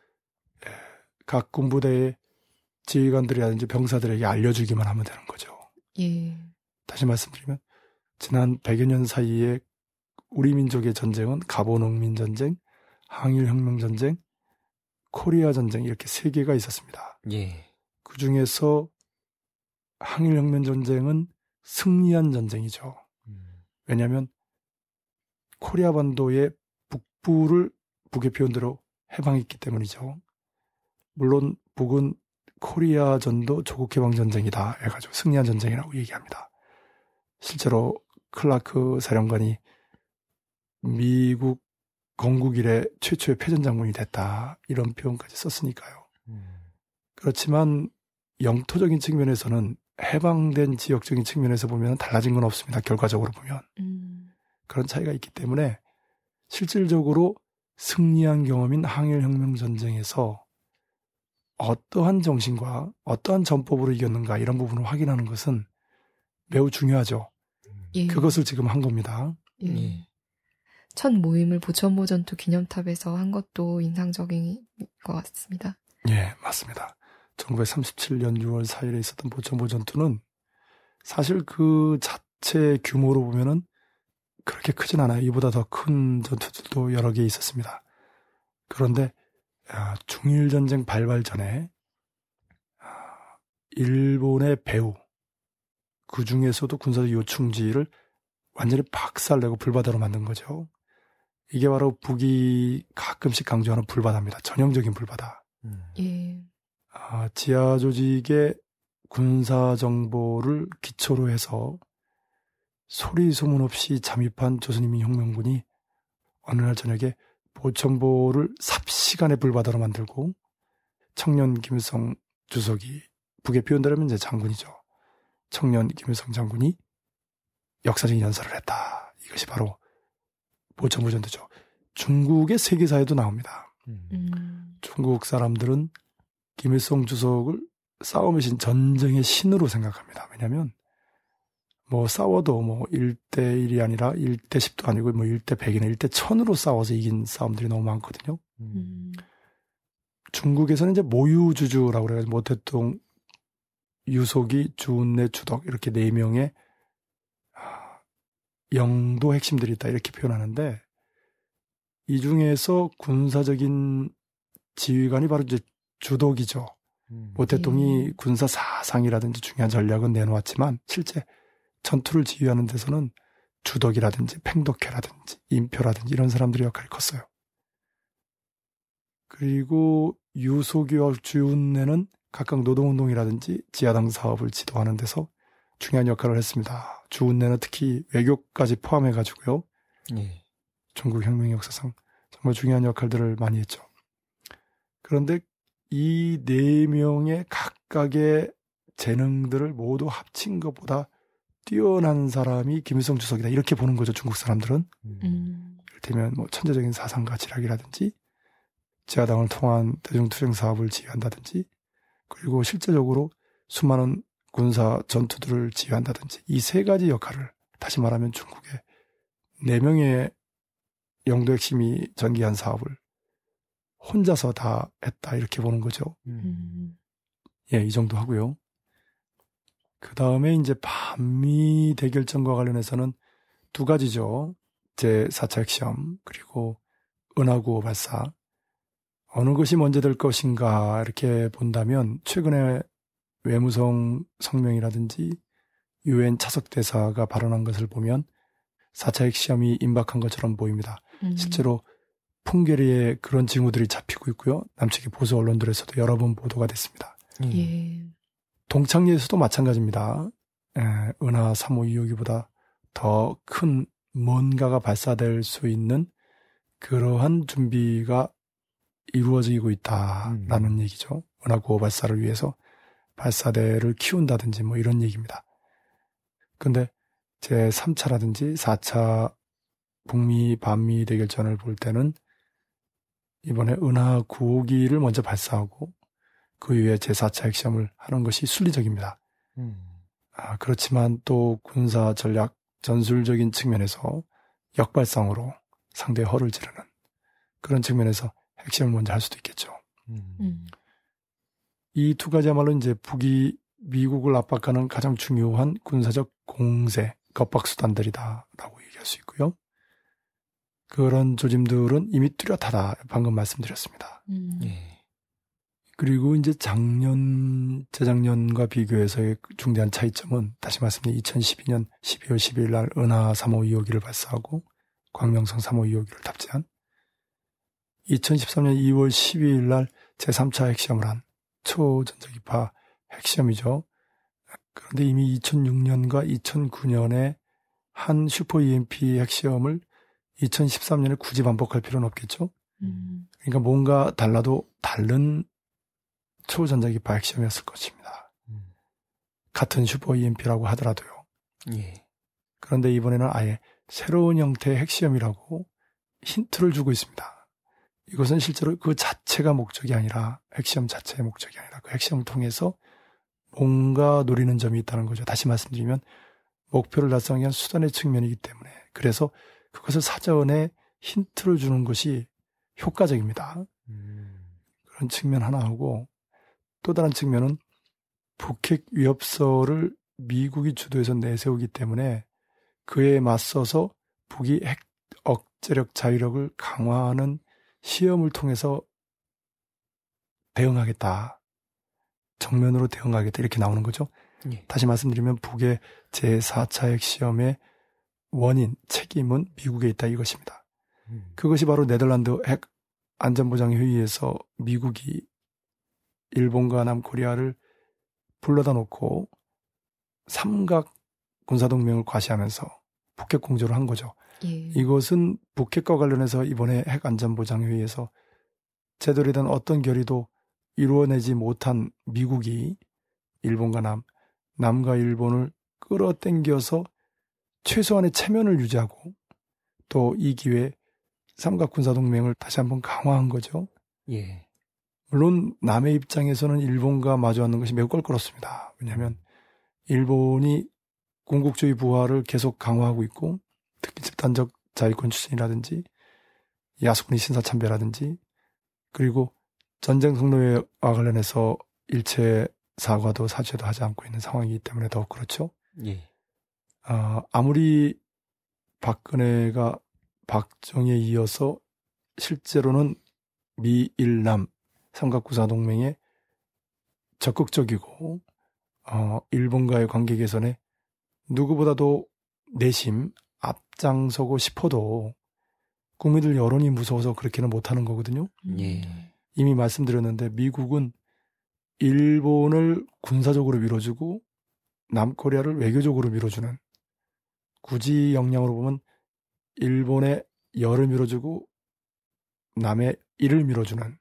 각 군부대의 지휘관들이라든지 병사들에게 알려주기만 하면 되는 거죠. 예. 다시 말씀드리면 지난 100여 년 사이에 우리 민족의 전쟁은 갑오농민전쟁, 항일혁명전쟁, 코리아전쟁 이렇게 세 개가 있었습니다. 예. 그중에서 항일혁명전쟁은 승리한 전쟁이죠. 왜냐하면 코리아 반도의 북부를 북의 표현대로 해방했기 때문이죠. 물론 북은 코리아전도 조국해방전쟁이다 해가지고 승리한 전쟁이라고 얘기합니다. 실제로 클라크 사령관이 미국 건국 이래 최초의 패전장군이 됐다 이런 표현까지 썼으니까요. 그렇지만 영토적인 측면에서는 해방된 지역적인 측면에서 보면 달라진 건 없습니다. 결과적으로 보면. 그런 차이가 있기 때문에 실질적으로 승리한 경험인 항일혁명전쟁에서 어떠한 정신과 어떠한 전법으로 이겼는가 이런 부분을 확인하는 것은 매우 중요하죠. 예. 그것을 지금 한 겁니다. 예. 예. 첫 모임을 보천보 전투 기념탑에서 한 것도 인상적인 것 같습니다. 예, 맞습니다. 1937년 6월 4일에 있었던 보천보 전투는 사실 그 자체 규모로 보면은 그렇게 크진 않아요. 이보다 더 큰 전투들도 여러 개 있었습니다. 그런데 중일전쟁 발발 전에 일본의 배후 그 중에서도 군사적 요충지를 완전히 박살내고 불바다로 만든 거죠. 이게 바로 북이 가끔씩 강조하는 불바다입니다. 전형적인 불바다. 예. 지하 조직의 군사 정보를 기초로 해서 소리 소문 없이 잠입한 조선인민혁명군이 어느 날 저녁에 보천보를 삽시간에 불바다로 만들고 청년 김일성 주석이 북의 표현대로면 이제 장군이죠. 청년 김일성 장군이 역사적인 연설을 했다. 이것이 바로 보천보 전투죠. 중국의 세계사에도 나옵니다. 중국 사람들은 김일성 주석을 싸움의 신, 전쟁의 신으로 생각합니다. 왜냐하면 뭐 싸워도 뭐 1대1이 아니라 1대10도 아니고 뭐 1대100이나 1대1000으로 싸워서 이긴 싸움들이 너무 많거든요. 중국에서는 이제 모유주주라고 그래가지고 모태동, 유속이, 주은내, 주덕 이렇게 4명의 영도 핵심들이 있다 이렇게 표현하는데 이 중에서 군사적인 지휘관이 바로 이제 주덕이죠. 모태동이 군사 사상이라든지 중요한 전략은 내놓았지만 실제 전투를 지휘하는 데서는 주덕이라든지 팽덕회라든지 임표라든지 이런 사람들의 역할이 컸어요. 그리고 유소규와 주윤회는 각각 노동운동이라든지 지하당 사업을 지도하는 데서 중요한 역할을 했습니다. 주윤회는 특히 외교까지 포함해가지고요. 예. 전국혁명 역사상 정말 중요한 역할들을 많이 했죠. 그런데 이 네 명의 각각의 재능들을 모두 합친 것보다 뛰어난 사람이 김일성 주석이다. 이렇게 보는 거죠, 중국 사람들은. 이를테면 뭐 천재적인 사상가 지략이라든지 지하당을 통한 대중투쟁 사업을 지휘한다든지 그리고 실제적으로 수많은 군사 전투들을 지휘한다든지 이 세 가지 역할을 다시 말하면 중국의 네 명의 영도 핵심이 전개한 사업을 혼자서 다 했다 이렇게 보는 거죠. 예, 이 정도 하고요. 그 다음에 이제 반미 대결전과 관련해서는 두 가지죠. 제4차 핵시험 그리고 은하구호 발사. 어느 것이 먼저 될 것인가 이렇게 본다면 최근에 외무성 성명이라든지 유엔 차석대사가 발언한 것을 보면 4차 핵시험이 임박한 것처럼 보입니다. 실제로 풍계리에 그런 징후들이 잡히고 있고요. 남측의 보수 언론들에서도 여러 번 보도가 됐습니다. 예. 동창리에서도 마찬가지입니다. 은하 352호기보다 더 큰 뭔가가 발사될 수 있는 그러한 준비가 이루어지고 있다라는 얘기죠. 은하구호 발사를 위해서 발사대를 키운다든지 뭐 이런 얘기입니다. 근데 제3차라든지 4차 북미 반미 대결전을 볼 때는 이번에 은하 9호기를 먼저 발사하고 그 이후에 제4차 핵시험을 하는 것이 순리적입니다. 그렇지만 또 군사 전략 전술적인 측면에서 역발상으로 상대의 허를 찌르는 그런 측면에서 핵심을 먼저 할 수도 있겠죠. 이 두 가지야말로 이제 북이 미국을 압박하는 가장 중요한 군사적 공세, 겁박수단들이다라고 얘기할 수 있고요. 그런 조짐들은 이미 뚜렷하다. 방금 말씀드렸습니다. 예. 그리고 이제 작년, 재작년과 비교해서의 중대한 차이점은 다시 말씀드린 2012년 12월 12일 날 은하 352호기를 발사하고 광명성 352호기를 탑재한 2013년 2월 12일 날 제3차 핵시험을 한 초전자기파 핵시험이죠. 그런데 이미 2006년과 2009년에 한 슈퍼 EMP 핵시험을 2013년에 굳이 반복할 필요는 없겠죠. 그러니까 뭔가 달라도 다른 초전자기파 핵시험이었을 것입니다. 같은 슈퍼 EMP라고 하더라도요. 예. 그런데 이번에는 아예 새로운 형태의 핵시험이라고 힌트를 주고 있습니다. 이것은 실제로 그 자체가 목적이 아니라 핵시험 자체의 목적이 아니라 그 핵시험을 통해서 뭔가 노리는 점이 있다는 거죠. 다시 말씀드리면 목표를 달성하기 위한 수단의 측면이기 때문에 그래서 그것을 사전에 힌트를 주는 것이 효과적입니다. 그런 측면 하나하고 또 다른 측면은 북핵 위협서를 미국이 주도해서 내세우기 때문에 그에 맞서서 북이 핵 억제력 자위력을 강화하는 시험을 통해서 대응하겠다. 정면으로 대응하겠다. 이렇게 나오는 거죠. 예. 다시 말씀드리면 북의 제4차 핵시험의 원인, 책임은 미국에 있다 이것입니다. 그것이 바로 네덜란드 핵안전보장회의에서 미국이 일본과 남코리아를 불러다 놓고 삼각 군사동맹을 과시하면서 북핵 공조를 한 거죠. 예. 이것은 북핵과 관련해서 이번에 핵안전보장회의에서 제대로 된 어떤 결의도 이루어내지 못한 미국이 일본과 남과 일본을 끌어당겨서 최소한의 체면을 유지하고 또 이 기회에 삼각군사동맹을 다시 한번 강화한 거죠. 예. 물론 남의 입장에서는 일본과 마주하는 것이 매우 껄끄럽습니다. 왜냐하면 일본이 군국주의 부활을 계속 강화하고 있고 특히 집단적 자위권 추진이라든지 야스쿠니 신사참배라든지 그리고 전쟁 성노예와 관련해서 일체 사과도 사죄도 하지 않고 있는 상황이기 때문에 더욱 그렇죠. 예. 아무리 박근혜가 박정희에 이어서 실제로는 미일남 삼각구사동맹에 적극적이고 일본과의 관계 개선에 누구보다도 내심 앞장서고 싶어도 국민들 여론이 무서워서 그렇게는 못하는 거거든요. 예. 이미 말씀드렸는데 미국은 일본을 군사적으로 밀어주고 남코리아를 외교적으로 밀어주는, 굳이 역량으로 보면 일본의 열을 밀어주고 남의 일을 밀어주는,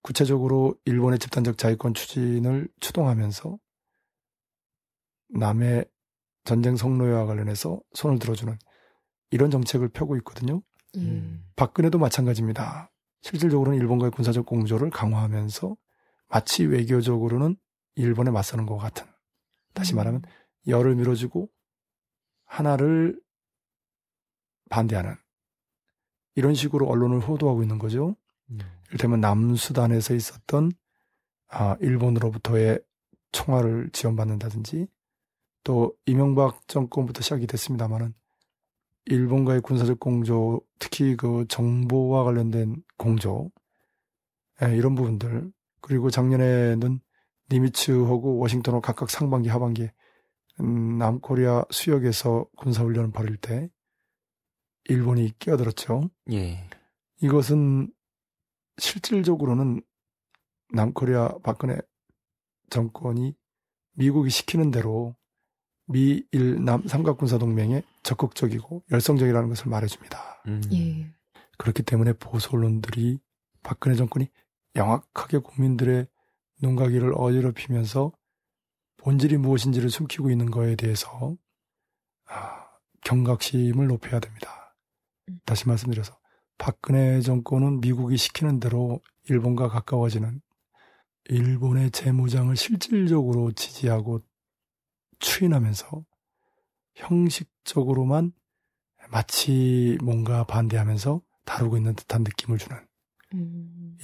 구체적으로 일본의 집단적 자위권 추진을 추동하면서 남의 전쟁 성노예와 관련해서 손을 들어주는 이런 정책을 펴고 있거든요. 박근혜도 마찬가지입니다. 실질적으로는 일본과의 군사적 공조를 강화하면서 마치 외교적으로는 일본에 맞서는 것 같은, 다시 말하면 열을 밀어주고 하나를 반대하는 이런 식으로 언론을 호도하고 있는 거죠. 이를테면 남수단에서 있었던 일본으로부터의 총알을 지원받는다든지, 또 이명박 정권부터 시작이 됐습니다마는 일본과의 군사적 공조, 특히 그 정보와 관련된 공조, 이런 부분들, 그리고 작년에는 니미츠하고 워싱턴하고 각각 상반기 하반기에 남코리아 수역에서 군사훈련을 벌일 때 일본이 끼어들었죠. 예. 이것은 실질적으로는 남코리아 박근혜 정권이 미국이 시키는 대로 미일 남 삼각군사동맹에 적극적이고 열성적이라는 것을 말해줍니다. 예. 그렇기 때문에 보수 언론들이 박근혜 정권이 명확하게 국민들의 눈과 귀를 어지럽히면서 본질이 무엇인지를 숨기고 있는 거에 대해서 경각심을 높여야 됩니다. 다시 말씀드려서 박근혜 정권은 미국이 시키는 대로 일본과 가까워지는, 일본의 재무장을 실질적으로 지지하고 추인하면서 형식적으로만 마치 뭔가 반대하면서 다루고 있는 듯한 느낌을 주는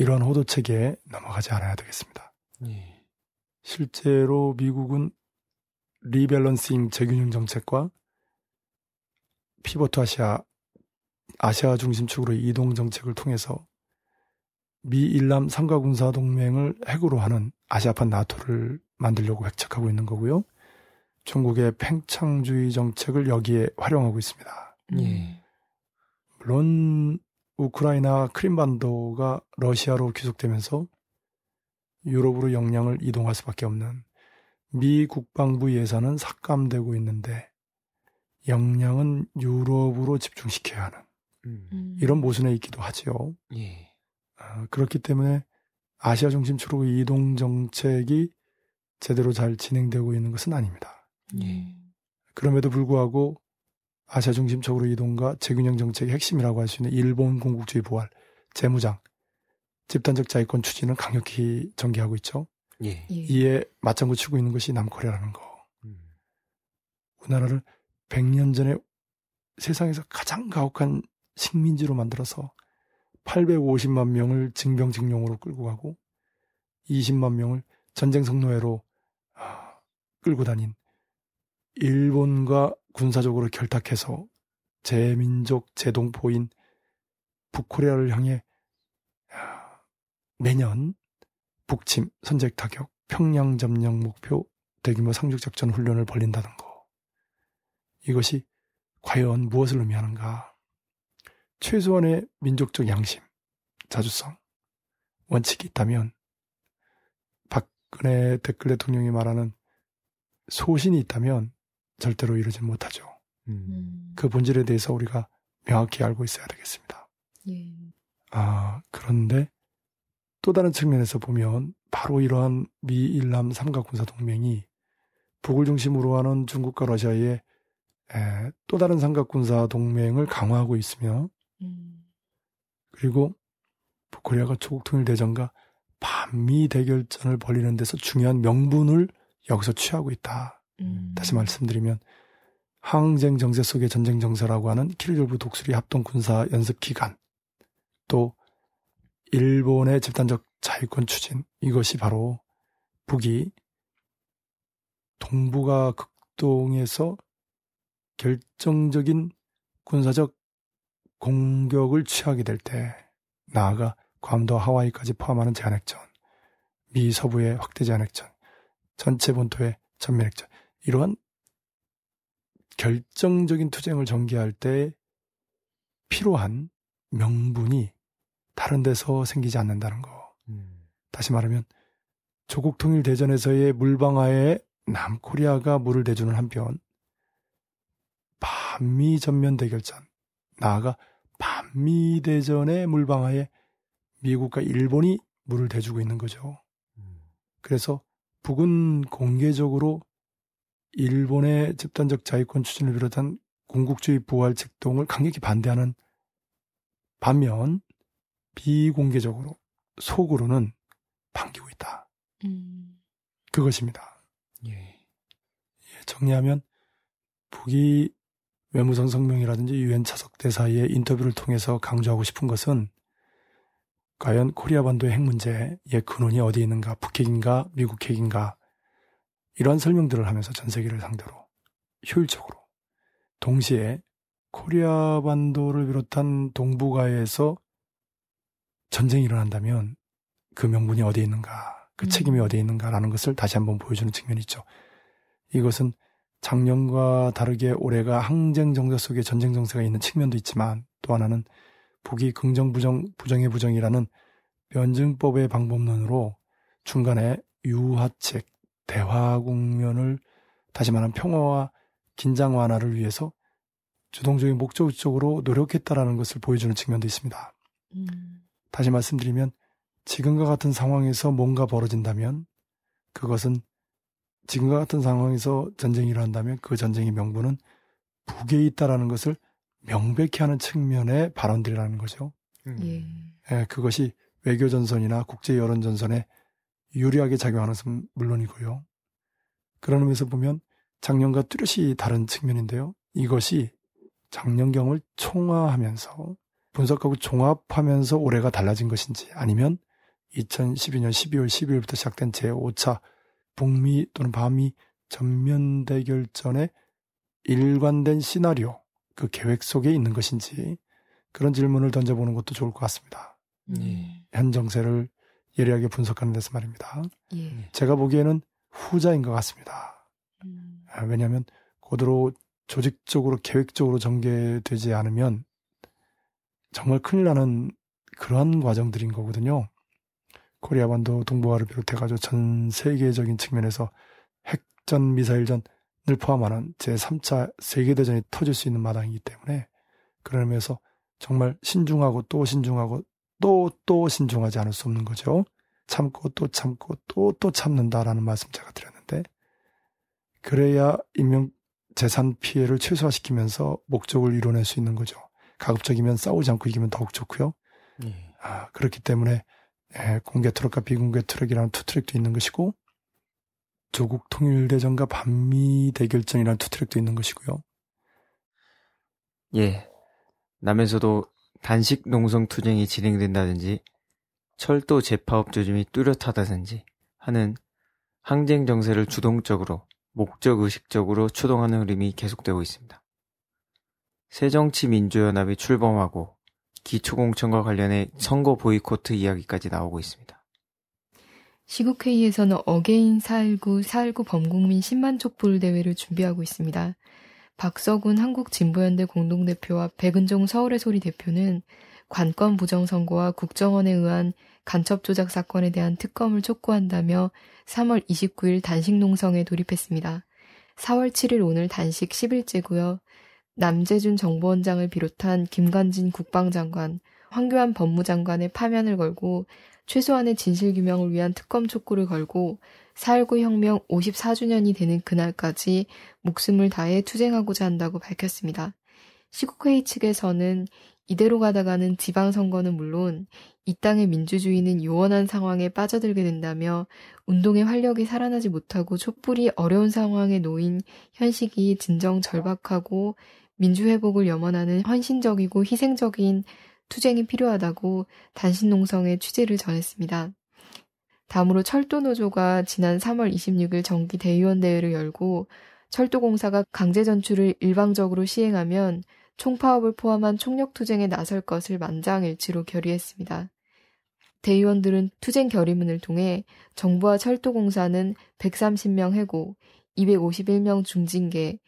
이러한 호도체계에 넘어가지 않아야 되겠습니다. 예. 실제로 미국은 리밸런싱 재균형 정책과 피보트 아시아 중심축으로 이동 정책을 통해서 미일남 삼가군사 동맹을 핵으로 하는 아시아판 나토를 만들려고 획책하고 있는 거고요. 중국의 팽창주의 정책을 여기에 활용하고 있습니다. 예. 물론 우크라이나 크림반도가 러시아로 귀속되면서 유럽으로 역량을 이동할 수밖에 없는, 미 국방부 예산은 삭감되고 있는데 역량은 유럽으로 집중시켜야 하는 이런 모순에 있기도 하죠. 예. 그렇기 때문에 아시아 중심축으로 이동 정책이 제대로 잘 진행되고 있는 것은 아닙니다. 예. 그럼에도 불구하고 아시아 중심적으로 이동과 재균형 정책의 핵심이라고 할 수 있는 일본 공국주의 부활, 재무장, 집단적 자위권 추진을 강력히 전개하고 있죠. 예. 이에 맞장구 치고 있는 것이 남코리아라는 거. 우리나라를 100년 전에 세상에서 가장 가혹한 식민지로 만들어서 850만 명을 징병징용으로 끌고 가고 20만 명을 전쟁 성노예로 끌고 다닌, 일본과 군사적으로 결탁해서 제민족 제동포인 북코리아를 향해 매년 북침, 선제타격, 평양 점령 목표 대규모 상륙작전 훈련을 벌인다는 거, 이것이 과연 무엇을 의미하는가. 최소한의 민족적 양심, 자주성, 원칙이 있다면, 박근혜 댓글 대통령이 말하는 소신이 있다면 절대로 이루지 못하죠. 그 본질에 대해서 우리가 명확히 알고 있어야 되겠습니다. 예. 그런데 또 다른 측면에서 보면 바로 이러한 미일남 삼각군사동맹이 북을 중심으로 하는 중국과 러시아의 또 다른 삼각군사동맹을 강화하고 있으며, 그리고 북코리아가 조국통일대전과 반미 대결전을 벌이는 데서 중요한 명분을 여기서 취하고 있다. 다시 말씀드리면 항쟁 정세 속의 전쟁 정세라고 하는 키르졸브 독수리 합동 군사 연습 기간, 또 일본의 집단적 자위권 추진, 이것이 바로 북이 동북아 극동에서 결정적인 군사적 공격을 취하게 될 때, 나아가 괌도 하와이까지 포함하는 제한핵전, 미 서부의 확대 제한핵전, 전체 본토의 전면핵전, 이러한 결정적인 투쟁을 전개할 때 필요한 명분이 다른 데서 생기지 않는다는 거. 다시 말하면 조국 통일 대전에서의 물방아에 남코리아가 물을 대주는 한편 반미 전면 대결전, 나아가 반미 대전의 물방아에 미국과 일본이 물을 대주고 있는 거죠. 그래서 북은 공개적으로 일본의 집단적 자위권 추진을 비롯한 공국주의 부활 책동을 강력히 반대하는 반면 비공개적으로 속으로는 반기고 있다. 그것입니다. 예. 정리하면 북이 외무성 성명이라든지 유엔 차석 대사의 인터뷰를 통해서 강조하고 싶은 것은 과연 코리아 반도의 핵 문제의 근원이 어디에 있는가, 북핵인가 미국핵인가, 이러한 설명들을 하면서 전 세계를 상대로 효율적으로 동시에 코리아 반도를 비롯한 동북아에서 전쟁이 일어난다면 그 명분이 어디에 있는가, 그 책임이 어디에 있는가라는 것을 다시 한번 보여주는 측면이 있죠. 이것은 작년과 다르게 올해가 항쟁 정세 속에 전쟁 정세가 있는 측면도 있지만, 또 하나는 북이 긍정 부정, 부정의 부정이라는 면증법의 방법론으로 중간에 유화책, 대화 국면을, 다시 말하면 평화와 긴장 완화를 위해서 주동적인 목적적으로 노력했다라는 것을 보여주는 측면도 있습니다. 다시 말씀드리면 지금과 같은 상황에서 뭔가 벌어진다면, 그것은 지금과 같은 상황에서 전쟁이 일어난다면 그 전쟁의 명분은 북에 있다라는 것을 명백히 하는 측면의 발언들이라는 거죠. 예, 그것이 외교전선이나 국제여론전선에 유리하게 작용하는 것은 물론이고요. 그런 의미에서 보면 작년과 뚜렷이 다른 측면인데요. 이것이 작년경을 총화하면서 분석하고 종합하면서 올해가 달라진 것인지, 아니면 2012년 12월 12일부터 시작된 제5차 북미 또는 반미 전면 대결전의 일관된 시나리오, 그 계획 속에 있는 것인지, 그런 질문을 던져보는 것도 좋을 것 같습니다. 현 정세를 예리하게 분석하는 데서 말입니다. 제가 보기에는 후자인 것 같습니다. 왜냐하면 고도로 조직적으로 계획적으로 전개되지 않으면 정말 큰일 나는 그러한 과정들인 거거든요. 코리아 반도 동북아를 비롯해가지고 전 세계적인 측면에서 핵전, 미사일전을 포함하는 제3차 세계대전이 터질 수 있는 마당이기 때문에, 그런 의미에서 정말 신중하고 또 신중하고 또 신중하지 않을 수 없는 거죠. 참고 또 참고 또 참는다라는 말씀 제가 드렸는데, 그래야 인명 재산 피해를 최소화시키면서 목적을 이뤄낼 수 있는 거죠. 가급적이면 싸우지 않고 이기면 더욱 좋고요. 그렇기 때문에 공개 트럭과 비공개 트럭이라는 투 트랙도 있는 것이고, 조국 통일대전과 반미 대결전이라는 투 트랙도 있는 것이고요. 예, 남에서도 단식 농성 투쟁이 진행된다든지 철도 재파업 조짐이 뚜렷하다든지 하는 항쟁 정세를 주동적으로 목적의식적으로 추동하는 흐름이 계속되고 있습니다. 새정치민주연합이 출범하고 기초공천과 관련해 선거 보이콧 이야기까지 나오고 있습니다. 시국회의에서는 어게인 4.19, 4.19 범국민 10만 촛불 대회를 준비하고 있습니다. 박서군 한국진보연대 공동대표와 백은종 서울의 소리 대표는 관권 부정선거와 국정원에 의한 간첩조작 사건에 대한 특검을 촉구한다며 3월 29일 단식 농성에 돌입했습니다. 4월 7일 오늘 단식 10일째고요. 남재준 정보원장을 비롯한 김관진 국방장관, 황교안 법무장관의 파면을 걸고 최소한의 진실규명을 위한 특검 촉구를 걸고 4.19 혁명 54주년이 되는 그날까지 목숨을 다해 투쟁하고자 한다고 밝혔습니다. 시국회의 측에서는 이대로 가다가는 지방선거는 물론 이 땅의 민주주의는 요원한 상황에 빠져들게 된다며 운동의 활력이 살아나지 못하고 촛불이 어려운 상황에 놓인 현 시기 진정 절박하고 민주회복을 염원하는 헌신적이고 희생적인 투쟁이 필요하다고 단식농성의 취지를 전했습니다. 다음으로 철도노조가 지난 3월 26일 정기대의원대회를 열고 철도공사가 강제전출을 일방적으로 시행하면 총파업을 포함한 총력투쟁에 나설 것을 만장일치로 결의했습니다. 대의원들은 투쟁 결의문을 통해 정부와 철도공사는 130명 해고, 251명 중징계,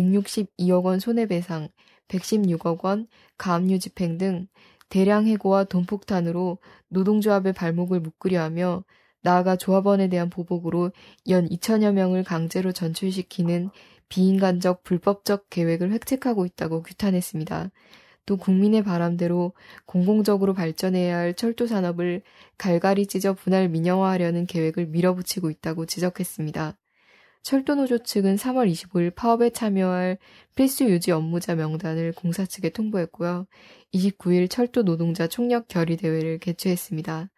162억 원 손해배상, 116억 원 가압류 집행 등 대량 해고와 돈폭탄으로 노동조합의 발목을 묶으려 하며 나아가 조합원에 대한 보복으로 연 2천여 명을 강제로 전출시키는 비인간적 불법적 계획을 획책하고 있다고 규탄했습니다. 또 국민의 바람대로 공공적으로 발전해야 할 철도산업을 갈갈이 찢어 분할 민영화하려는 계획을 밀어붙이고 있다고 지적했습니다. 철도노조 측은 3월 25일 파업에 참여할 필수 유지 업무자 명단을 공사 측에 통보했고요. 29일 철도 노동자 총력 결의 대회를 개최했습니다.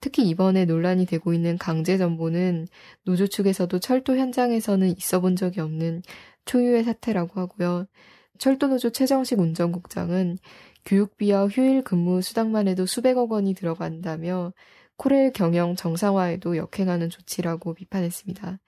특히 이번에 논란이 되고 있는 강제 전보는 노조 측에서도 철도 현장에서는 있어 본 적이 없는 초유의 사태라고 하고요. 철도노조 최정식 운전국장은 교육비와 휴일 근무 수당만 해도 수백억 원이 들어간다며 코레일 경영 정상화에도 역행하는 조치라고 비판했습니다.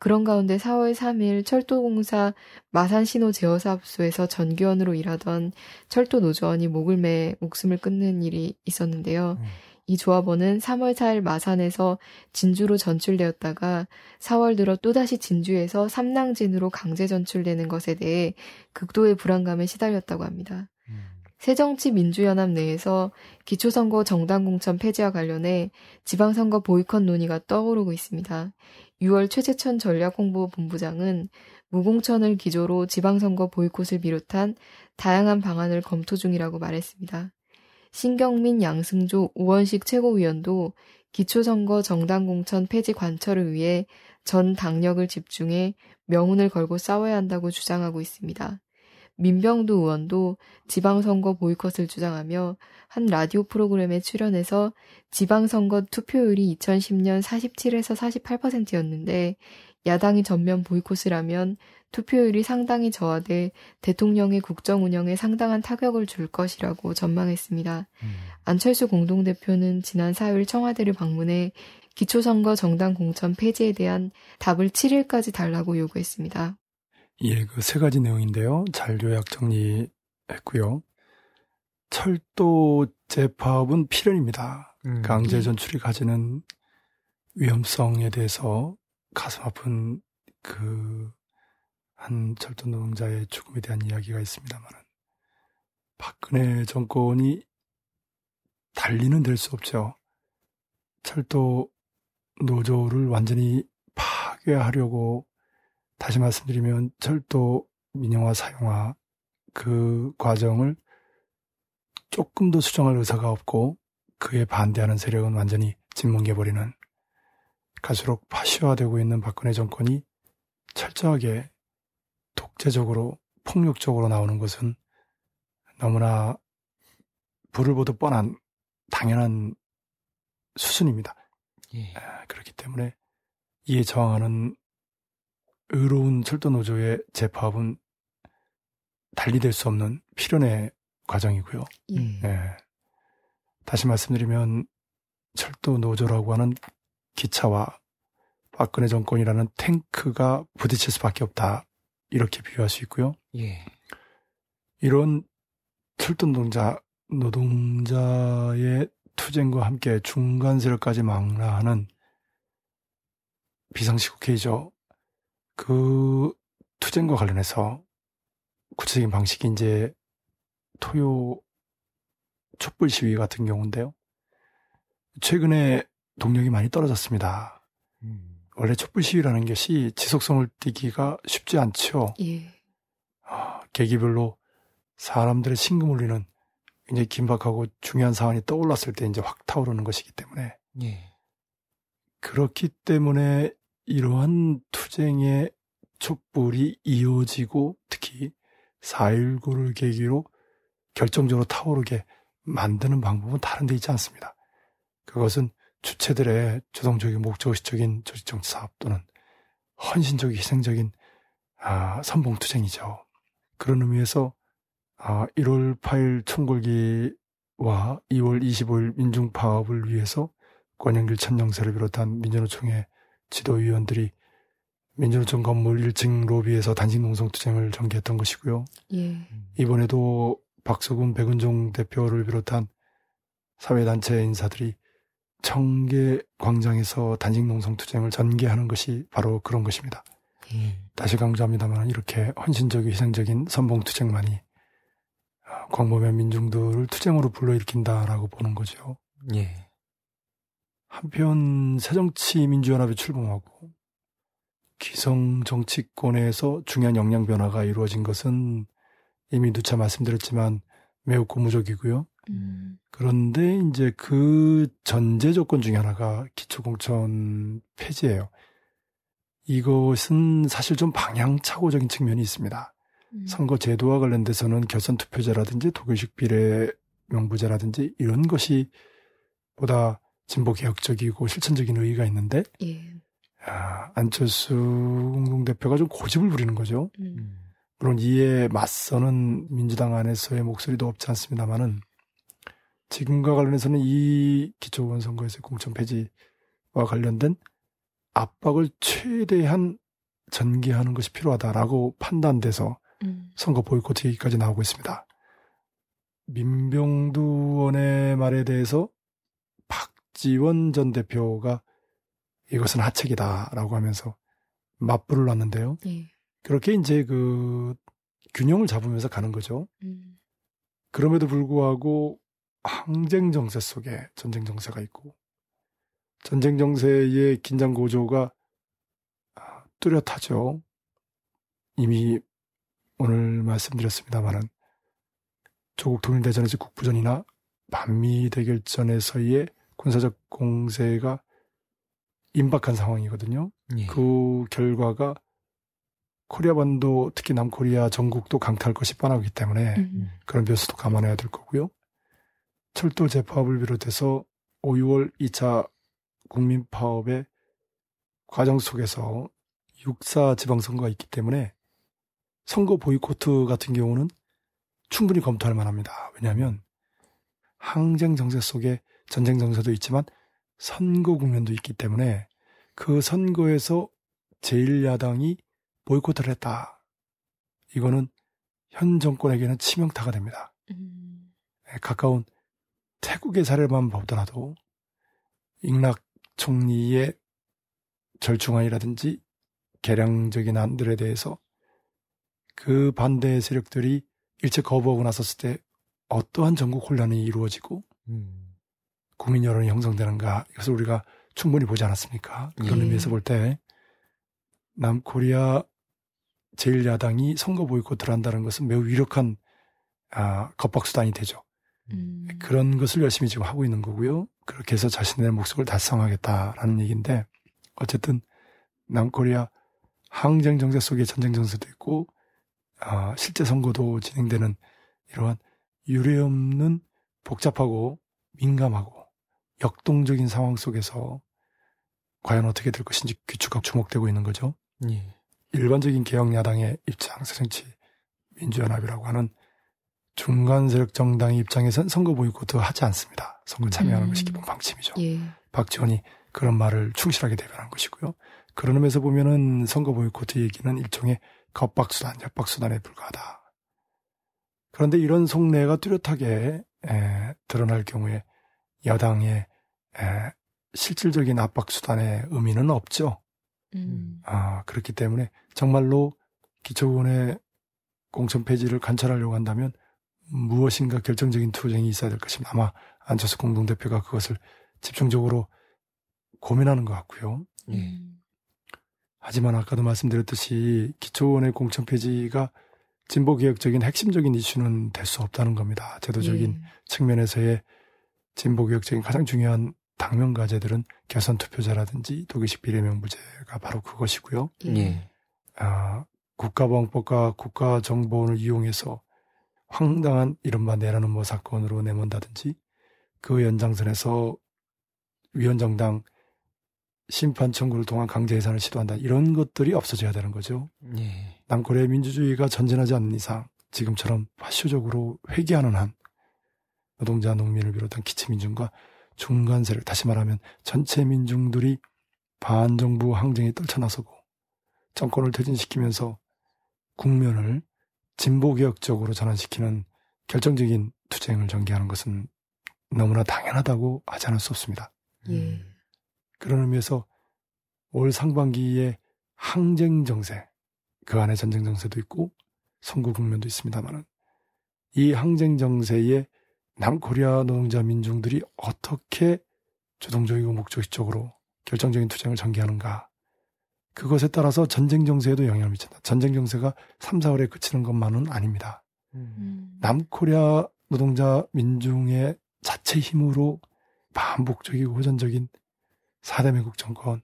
그런 가운데 4월 3일 철도공사 마산신호제어사업소에서 전기원으로 일하던 철도노조원이 목을 매 목숨을 끊는 일이 있었는데요. 이 조합원은 3월 4일 마산에서 진주로 전출되었다가 4월 들어 또다시 진주에서 삼낭진으로 강제 전출되는 것에 대해 극도의 불안감에 시달렸다고 합니다. 새정치민주연합 내에서 기초선거 정당공천 폐지와 관련해 지방선거 보이콧 논의가 떠오르고 있습니다. 6월 최재천 전략홍보본부장은 무공천을 기조로 지방선거 보이콧을 비롯한 다양한 방안을 검토 중이라고 말했습니다. 신경민, 양승조, 오원식 최고위원도 기초선거 정당공천 폐지 관철을 위해 전 당력을 집중해 명운을 걸고 싸워야 한다고 주장하고 있습니다. 민병두 의원도 지방선거 보이콧을 주장하며 한 라디오 프로그램에 출연해서 지방선거 투표율이 2010년 47에서 48%였는데 야당이 전면 보이콧을 하면 투표율이 상당히 저하돼 대통령의 국정 운영에 상당한 타격을 줄 것이라고 전망했습니다. 안철수 공동대표는 지난 4일 청와대를 방문해 기초선거 정당 공천 폐지에 대한 답을 7일까지 달라고 요구했습니다. 예, 그 세 가지 내용인데요. 잘 요약 정리했고요. 철도 재파업은 필연입니다. 강제 전출이 가지는 위험성에 대해서 가슴 아픈 한 철도 노동자의 죽음에 대한 이야기가 있습니다만은 박근혜 정권이 달리는 될 수 없죠. 철도 노조를 완전히 파괴하려고, 다시 말씀드리면 철도 민영화 사용화 그 과정을 조금도 수정할 의사가 없고 그에 반대하는 세력은 완전히 짓뭉개버리는, 갈수록 파시화되고 있는 박근혜 정권이 철저하게 독재적으로 폭력적으로 나오는 것은 너무나 불을 보듯 뻔한 당연한 수순입니다. 예. 그렇기 때문에 이에 저항하는 의로운 철도노조의 재파업은 달리될 수 없는 필연의 과정이고요. 예. 네. 다시 말씀드리면 철도노조라고 하는 기차와 박근혜 정권이라는 탱크가 부딪힐 수밖에 없다, 이렇게 비유할 수 있고요. 예. 이런 철도 노동자의 투쟁과 함께 중간 세력까지 망라하는 비상시국회의죠. 그 투쟁과 관련해서 구체적인 방식이 이제 토요 촛불 시위 같은 경우인데요. 최근에 동력이 많이 떨어졌습니다. 원래 촛불 시위라는 것이 지속성을 띠기가 쉽지 않죠. 예. 계기별로 사람들의 심금 울리는 굉장히 긴박하고 중요한 사안이 떠올랐을 때 이제 확 타오르는 것이기 때문에. 예. 그렇기 때문에 이러한 투쟁의 촛불이 이어지고 특히 4.19를 계기로 결정적으로 타오르게 만드는 방법은 다른 데 있지 않습니다. 그것은 주체들의 주동적이고 목적의식적인 조직정치 사업 또는 헌신적이고 희생적인 선봉투쟁이죠. 그런 의미에서 1월 8일 총궐기와 2월 25일 민중파업을 위해서 권영길 참여영사를 비롯한 민주노총의 지도위원들이 민주노총 건물 1층 로비에서 단식농성투쟁을 전개했던 것이고요. 예. 이번에도 박수근, 백은종 대표를 비롯한 사회단체 인사들이 청계 광장에서 단식농성투쟁을 전개하는 것이 바로 그런 것입니다. 다시 강조합니다만 이렇게 헌신적이고 희생적인 선봉투쟁만이 광범위한 민중들을 투쟁으로 불러일으킨다라고 보는 거죠. 예. 한편 새정치민주연합이 출범하고 기성정치권에서 중요한 역량 변화가 이루어진 것은 이미 누차 말씀드렸지만 매우 고무적이고요. 그런데 이제 그 전제 조건 중에 하나가 기초공천 폐지예요. 이것은 사실 좀 방향착오적인 측면이 있습니다. 선거 제도와 관련돼서는 결선 투표제라든지 독일식 비례 명부제라든지 이런 것이 보다 진보 개혁적이고 실천적인 의의가 있는데 예. 안철수 공동대표가 좀 고집을 부리는 거죠. 물론 이에 맞서는 민주당 안에서의 목소리도 없지 않습니다만은 지금과 관련해서는 이 기초의원선거에서 공천 폐지와 관련된 압박을 최대한 전개하는 것이 필요하다라고 판단돼서 선거 보이콧 얘기까지 나오고 있습니다. 민병두 의원의 말에 대해서 박지원 전 대표가 이것은 하책이다라고 하면서 맞불을 놨는데요. 예. 그렇게 이제 그 균형을 잡으면서 가는 거죠. 그럼에도 불구하고 항쟁 정세 속에 전쟁 정세가 있고 전쟁 정세의 긴장 고조가 뚜렷하죠. 이미 오늘 말씀드렸습니다마는 조국 통일대전에서 국부전이나 반미 대결전에서의 군사적 공세가 임박한 상황이거든요. 예. 그 결과가 코리아반도 특히 남코리아 전국도 강타할 것이 뻔하기 때문에 그런 변수도 감안해야 될 거고요. 철도 재파업을 비롯해서 5, 6월 2차 국민파업의 과정 속에서 6.4 지방선거가 있기 때문에 선거 보이콧 같은 경우는 충분히 검토할 만합니다. 왜냐하면 항쟁 정세 속에 전쟁 정세도 있지만 선거 국면도 있기 때문에 그 선거에서 제1야당이 보이콧을 했다. 이거는 현 정권에게는 치명타가 됩니다. 가까운 태국의 사례만 보더라도 잉락 총리의 절충안이라든지 개량적인 안들에 대해서 그 반대 세력들이 일체 거부하고 나섰을 때 어떠한 전국 혼란이 이루어지고 국민 여론이 형성되는가 이것을 우리가 충분히 보지 않았습니까? 그런 의미에서 볼 때 남코리아 제1야당이 선거 보이콧을 한다는 것은 매우 위력한 겁박수단이 되죠. 그런 것을 열심히 지금 하고 있는 거고요. 그렇게 해서 자신의 목숨을 달성하겠다라는 얘기인데 어쨌든 남코리아 항쟁 정세 속에 전쟁 정세도 있고 실제 선거도 진행되는 이러한 유례없는 복잡하고 민감하고 역동적인 상황 속에서 과연 어떻게 될 것인지 귀추가 주목되고 있는 거죠. 예. 일반적인 개혁야당의 입장, 새정치민주연합이라고 하는 중간 세력 정당의 입장에선 선거 보이콧도 하지 않습니다. 선거 참여하는 것이 기본 방침이죠. 예. 박지원이 그런 말을 충실하게 대변한 것이고요. 그런 의미에서 보면은 선거 보이콧 얘기는 일종의 겁박수단, 협박수단에 불과하다. 그런데 이런 속내가 뚜렷하게 드러날 경우에 여당의 실질적인 압박수단의 의미는 없죠. 그렇기 때문에 정말로 기초의원의 공천 폐지를 관철하려고 한다면 무엇인가 결정적인 투쟁이 있어야 될 것입니다. 아마 안철수 공동대표가 그것을 집중적으로 고민하는 것 같고요. 하지만 아까도 말씀드렸듯이 기초의원의 공천 폐지가 진보개혁적인 핵심적인 이슈는 될 수 없다는 겁니다. 제도적인 측면에서의 진보개혁적인 가장 중요한 당면 과제들은 결선 투표제라든지 독일식 비례명부제가 바로 그것이고요. 국가보안법과 국가정보원을 이용해서 황당한 이른바 내라는 뭐 사건으로 내몬다든지 그 연장선에서 위헌정당 심판 청구를 통한 강제 해산을 시도한다. 이런 것들이 없어져야 되는 거죠. 남코리아 민주주의가 전진하지 않는 이상 지금처럼 파쇼적으로 회귀하는 한 노동자 농민을 비롯한 기치민중과 중간 세력, 다시 말하면 전체 민중들이 반정부 항쟁에 떨쳐나서고 정권을 퇴진시키면서 국면을 진보개혁적으로 전환시키는 결정적인 투쟁을 전개하는 것은 너무나 당연하다고 하지 않을 수 없습니다. 그런 의미에서 올 상반기에 항쟁 정세, 그 안에 전쟁 정세도 있고 선거 국면도 있습니다만은 이 항쟁 정세에 남코리아 노동자 민중들이 어떻게 주동적이고 목적적으로 결정적인 투쟁을 전개하는가, 그것에 따라서 전쟁 정세에도 영향을 미친다. 전쟁 정세가 3, 4월에 그치는 것만은 아닙니다. 남코리아 노동자 민중의 자체 힘으로 반복적이고 호전적인 4대 미국 정권,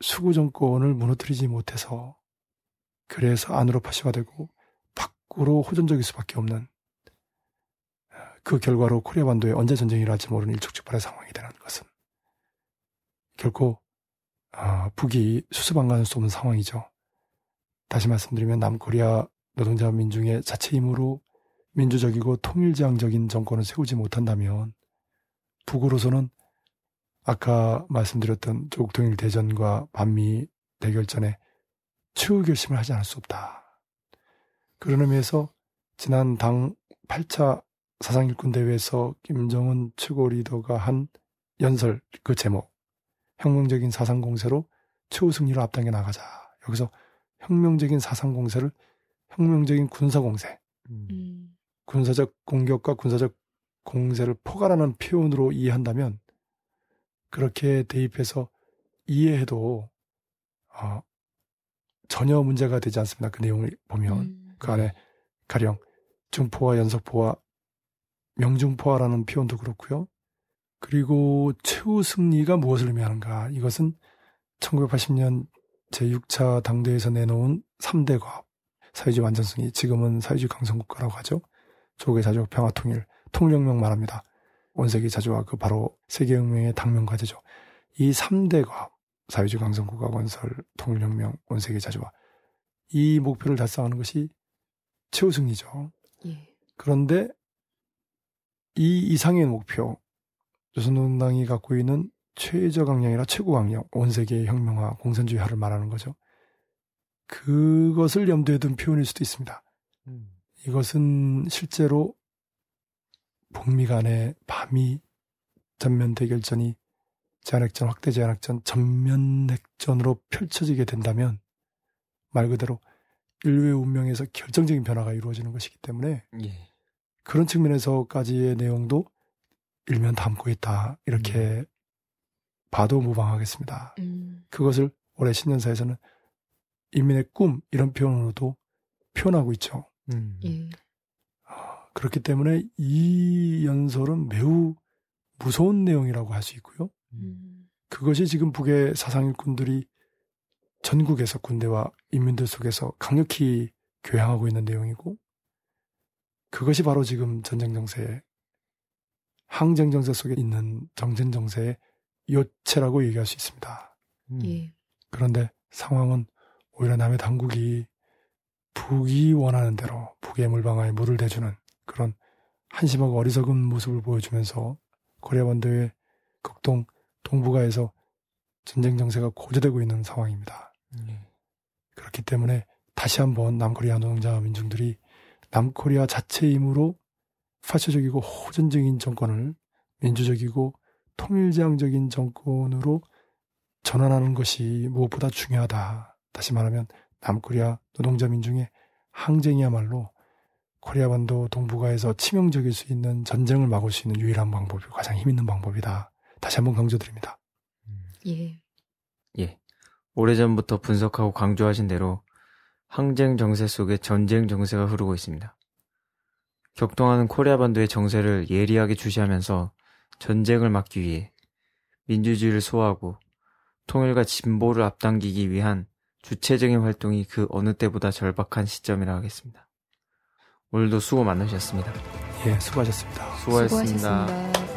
수구 정권을 무너뜨리지 못해서 그래서 안으로 파시가 되고 밖으로 호전적일 수밖에 없는, 그 결과로 코리아 반도에 언제 전쟁이 일어날지 모르는 일촉즉발의 상황이 되는 것은 결코 북이 수수방관할 수 없는 상황이죠. 다시 말씀드리면 남코리아 노동자 민중의 자체 힘으로 민주적이고 통일지향적인 정권을 세우지 못한다면 북으로서는 아까 말씀드렸던 조국 통일 대전과 반미 대결전에 최후 결심을 하지 않을 수 없다. 그런 의미에서 지난 당 8차 사상일꾼 대회에서 김정은 최고 리더가 한 연설, 그 제목 혁명적인 사상공세로 최후 승리를 앞당겨 나가자. 여기서 혁명적인 사상공세를 혁명적인 군사공세, 군사적 공격과 군사적 공세를 포괄하는 표현으로 이해한다면 그렇게 대입해서 이해해도 전혀 문제가 되지 않습니다. 그 내용을 보면 그 안에 가령 중포화, 연석포화, 명중포화라는 표현도 그렇고요. 그리고 최후 승리가 무엇을 의미하는가, 이것은 1980년 제6차 당대회에서 내놓은 3대 과업, 사회주의 완전승리, 지금은 사회주의 강성국가라고 하죠. 조국의 자주, 평화통일, 통일혁명 말합니다. 원세기 자주와 그 바로 세계혁명의 당면과제죠. 이 3대 과업, 사회주의 강성국가 건설, 통일혁명, 원세기 자주와, 이 목표를 달성하는 것이 최후 승리죠. 예. 그런데 이 이상의 목표, 조선노동당이 갖고 있는 최저강령이나 최고강령, 원세계의 혁명화, 공산주의화를 말하는 거죠. 그것을 염두에 둔 표현일 수도 있습니다. 이것은 실제로 북미 간의 반미 전면 대결전이 제한핵전, 확대 제한핵전, 전면 핵전으로 펼쳐지게 된다면 말 그대로 인류의 운명에서 결정적인 변화가 이루어지는 것이기 때문에 예. 그런 측면에서까지의 내용도 일면 담고 있다. 이렇게 봐도 무방하겠습니다. 그것을 올해 신년사에서는 인민의 꿈, 이런 표현으로도 표현하고 있죠. 그렇기 때문에 이 연설은 매우 무서운 내용이라고 할 수 있고요. 그것이 지금 북의 사상일꾼들이 전국에서 군대와 인민들 속에서 강력히 교양하고 있는 내용이고, 그것이 바로 지금 전쟁 정세에, 항쟁 정세 속에 있는 정쟁 정세의 요체라고 얘기할 수 있습니다. 그런데 상황은 오히려 남의 당국이 북이 원하는 대로 북의 물방아에 물을 대주는 그런 한심하고 어리석은 모습을 보여주면서 코리아 반도의 극동 동북아에서 전쟁 정세가 고조되고 있는 상황입니다. 그렇기 때문에 다시 한번 남코리아 노동자 민중들이 남코리아 자체 힘으로 파쇼적이고 호전적인 정권을 민주적이고 통일지향적인 정권으로 전환하는 것이 무엇보다 중요하다. 다시 말하면 남코리아 노동자 민중의 항쟁이야말로 코리아 반도 동북아에서 치명적일 수 있는 전쟁을 막을 수 있는 유일한 방법이고 가장 힘있는 방법이다. 다시 한번 강조드립니다. 예. 오래전부터 분석하고 강조하신 대로 항쟁 정세 속에 전쟁 정세가 흐르고 있습니다. 격동하는 코리아 반도의 정세를 예리하게 주시하면서 전쟁을 막기 위해 민주주의를 소화하고 통일과 진보를 앞당기기 위한 주체적인 활동이 그 어느 때보다 절박한 시점이라 하겠습니다. 오늘도 수고 많으셨습니다. 예, 수고하셨습니다. 수고하셨습니다.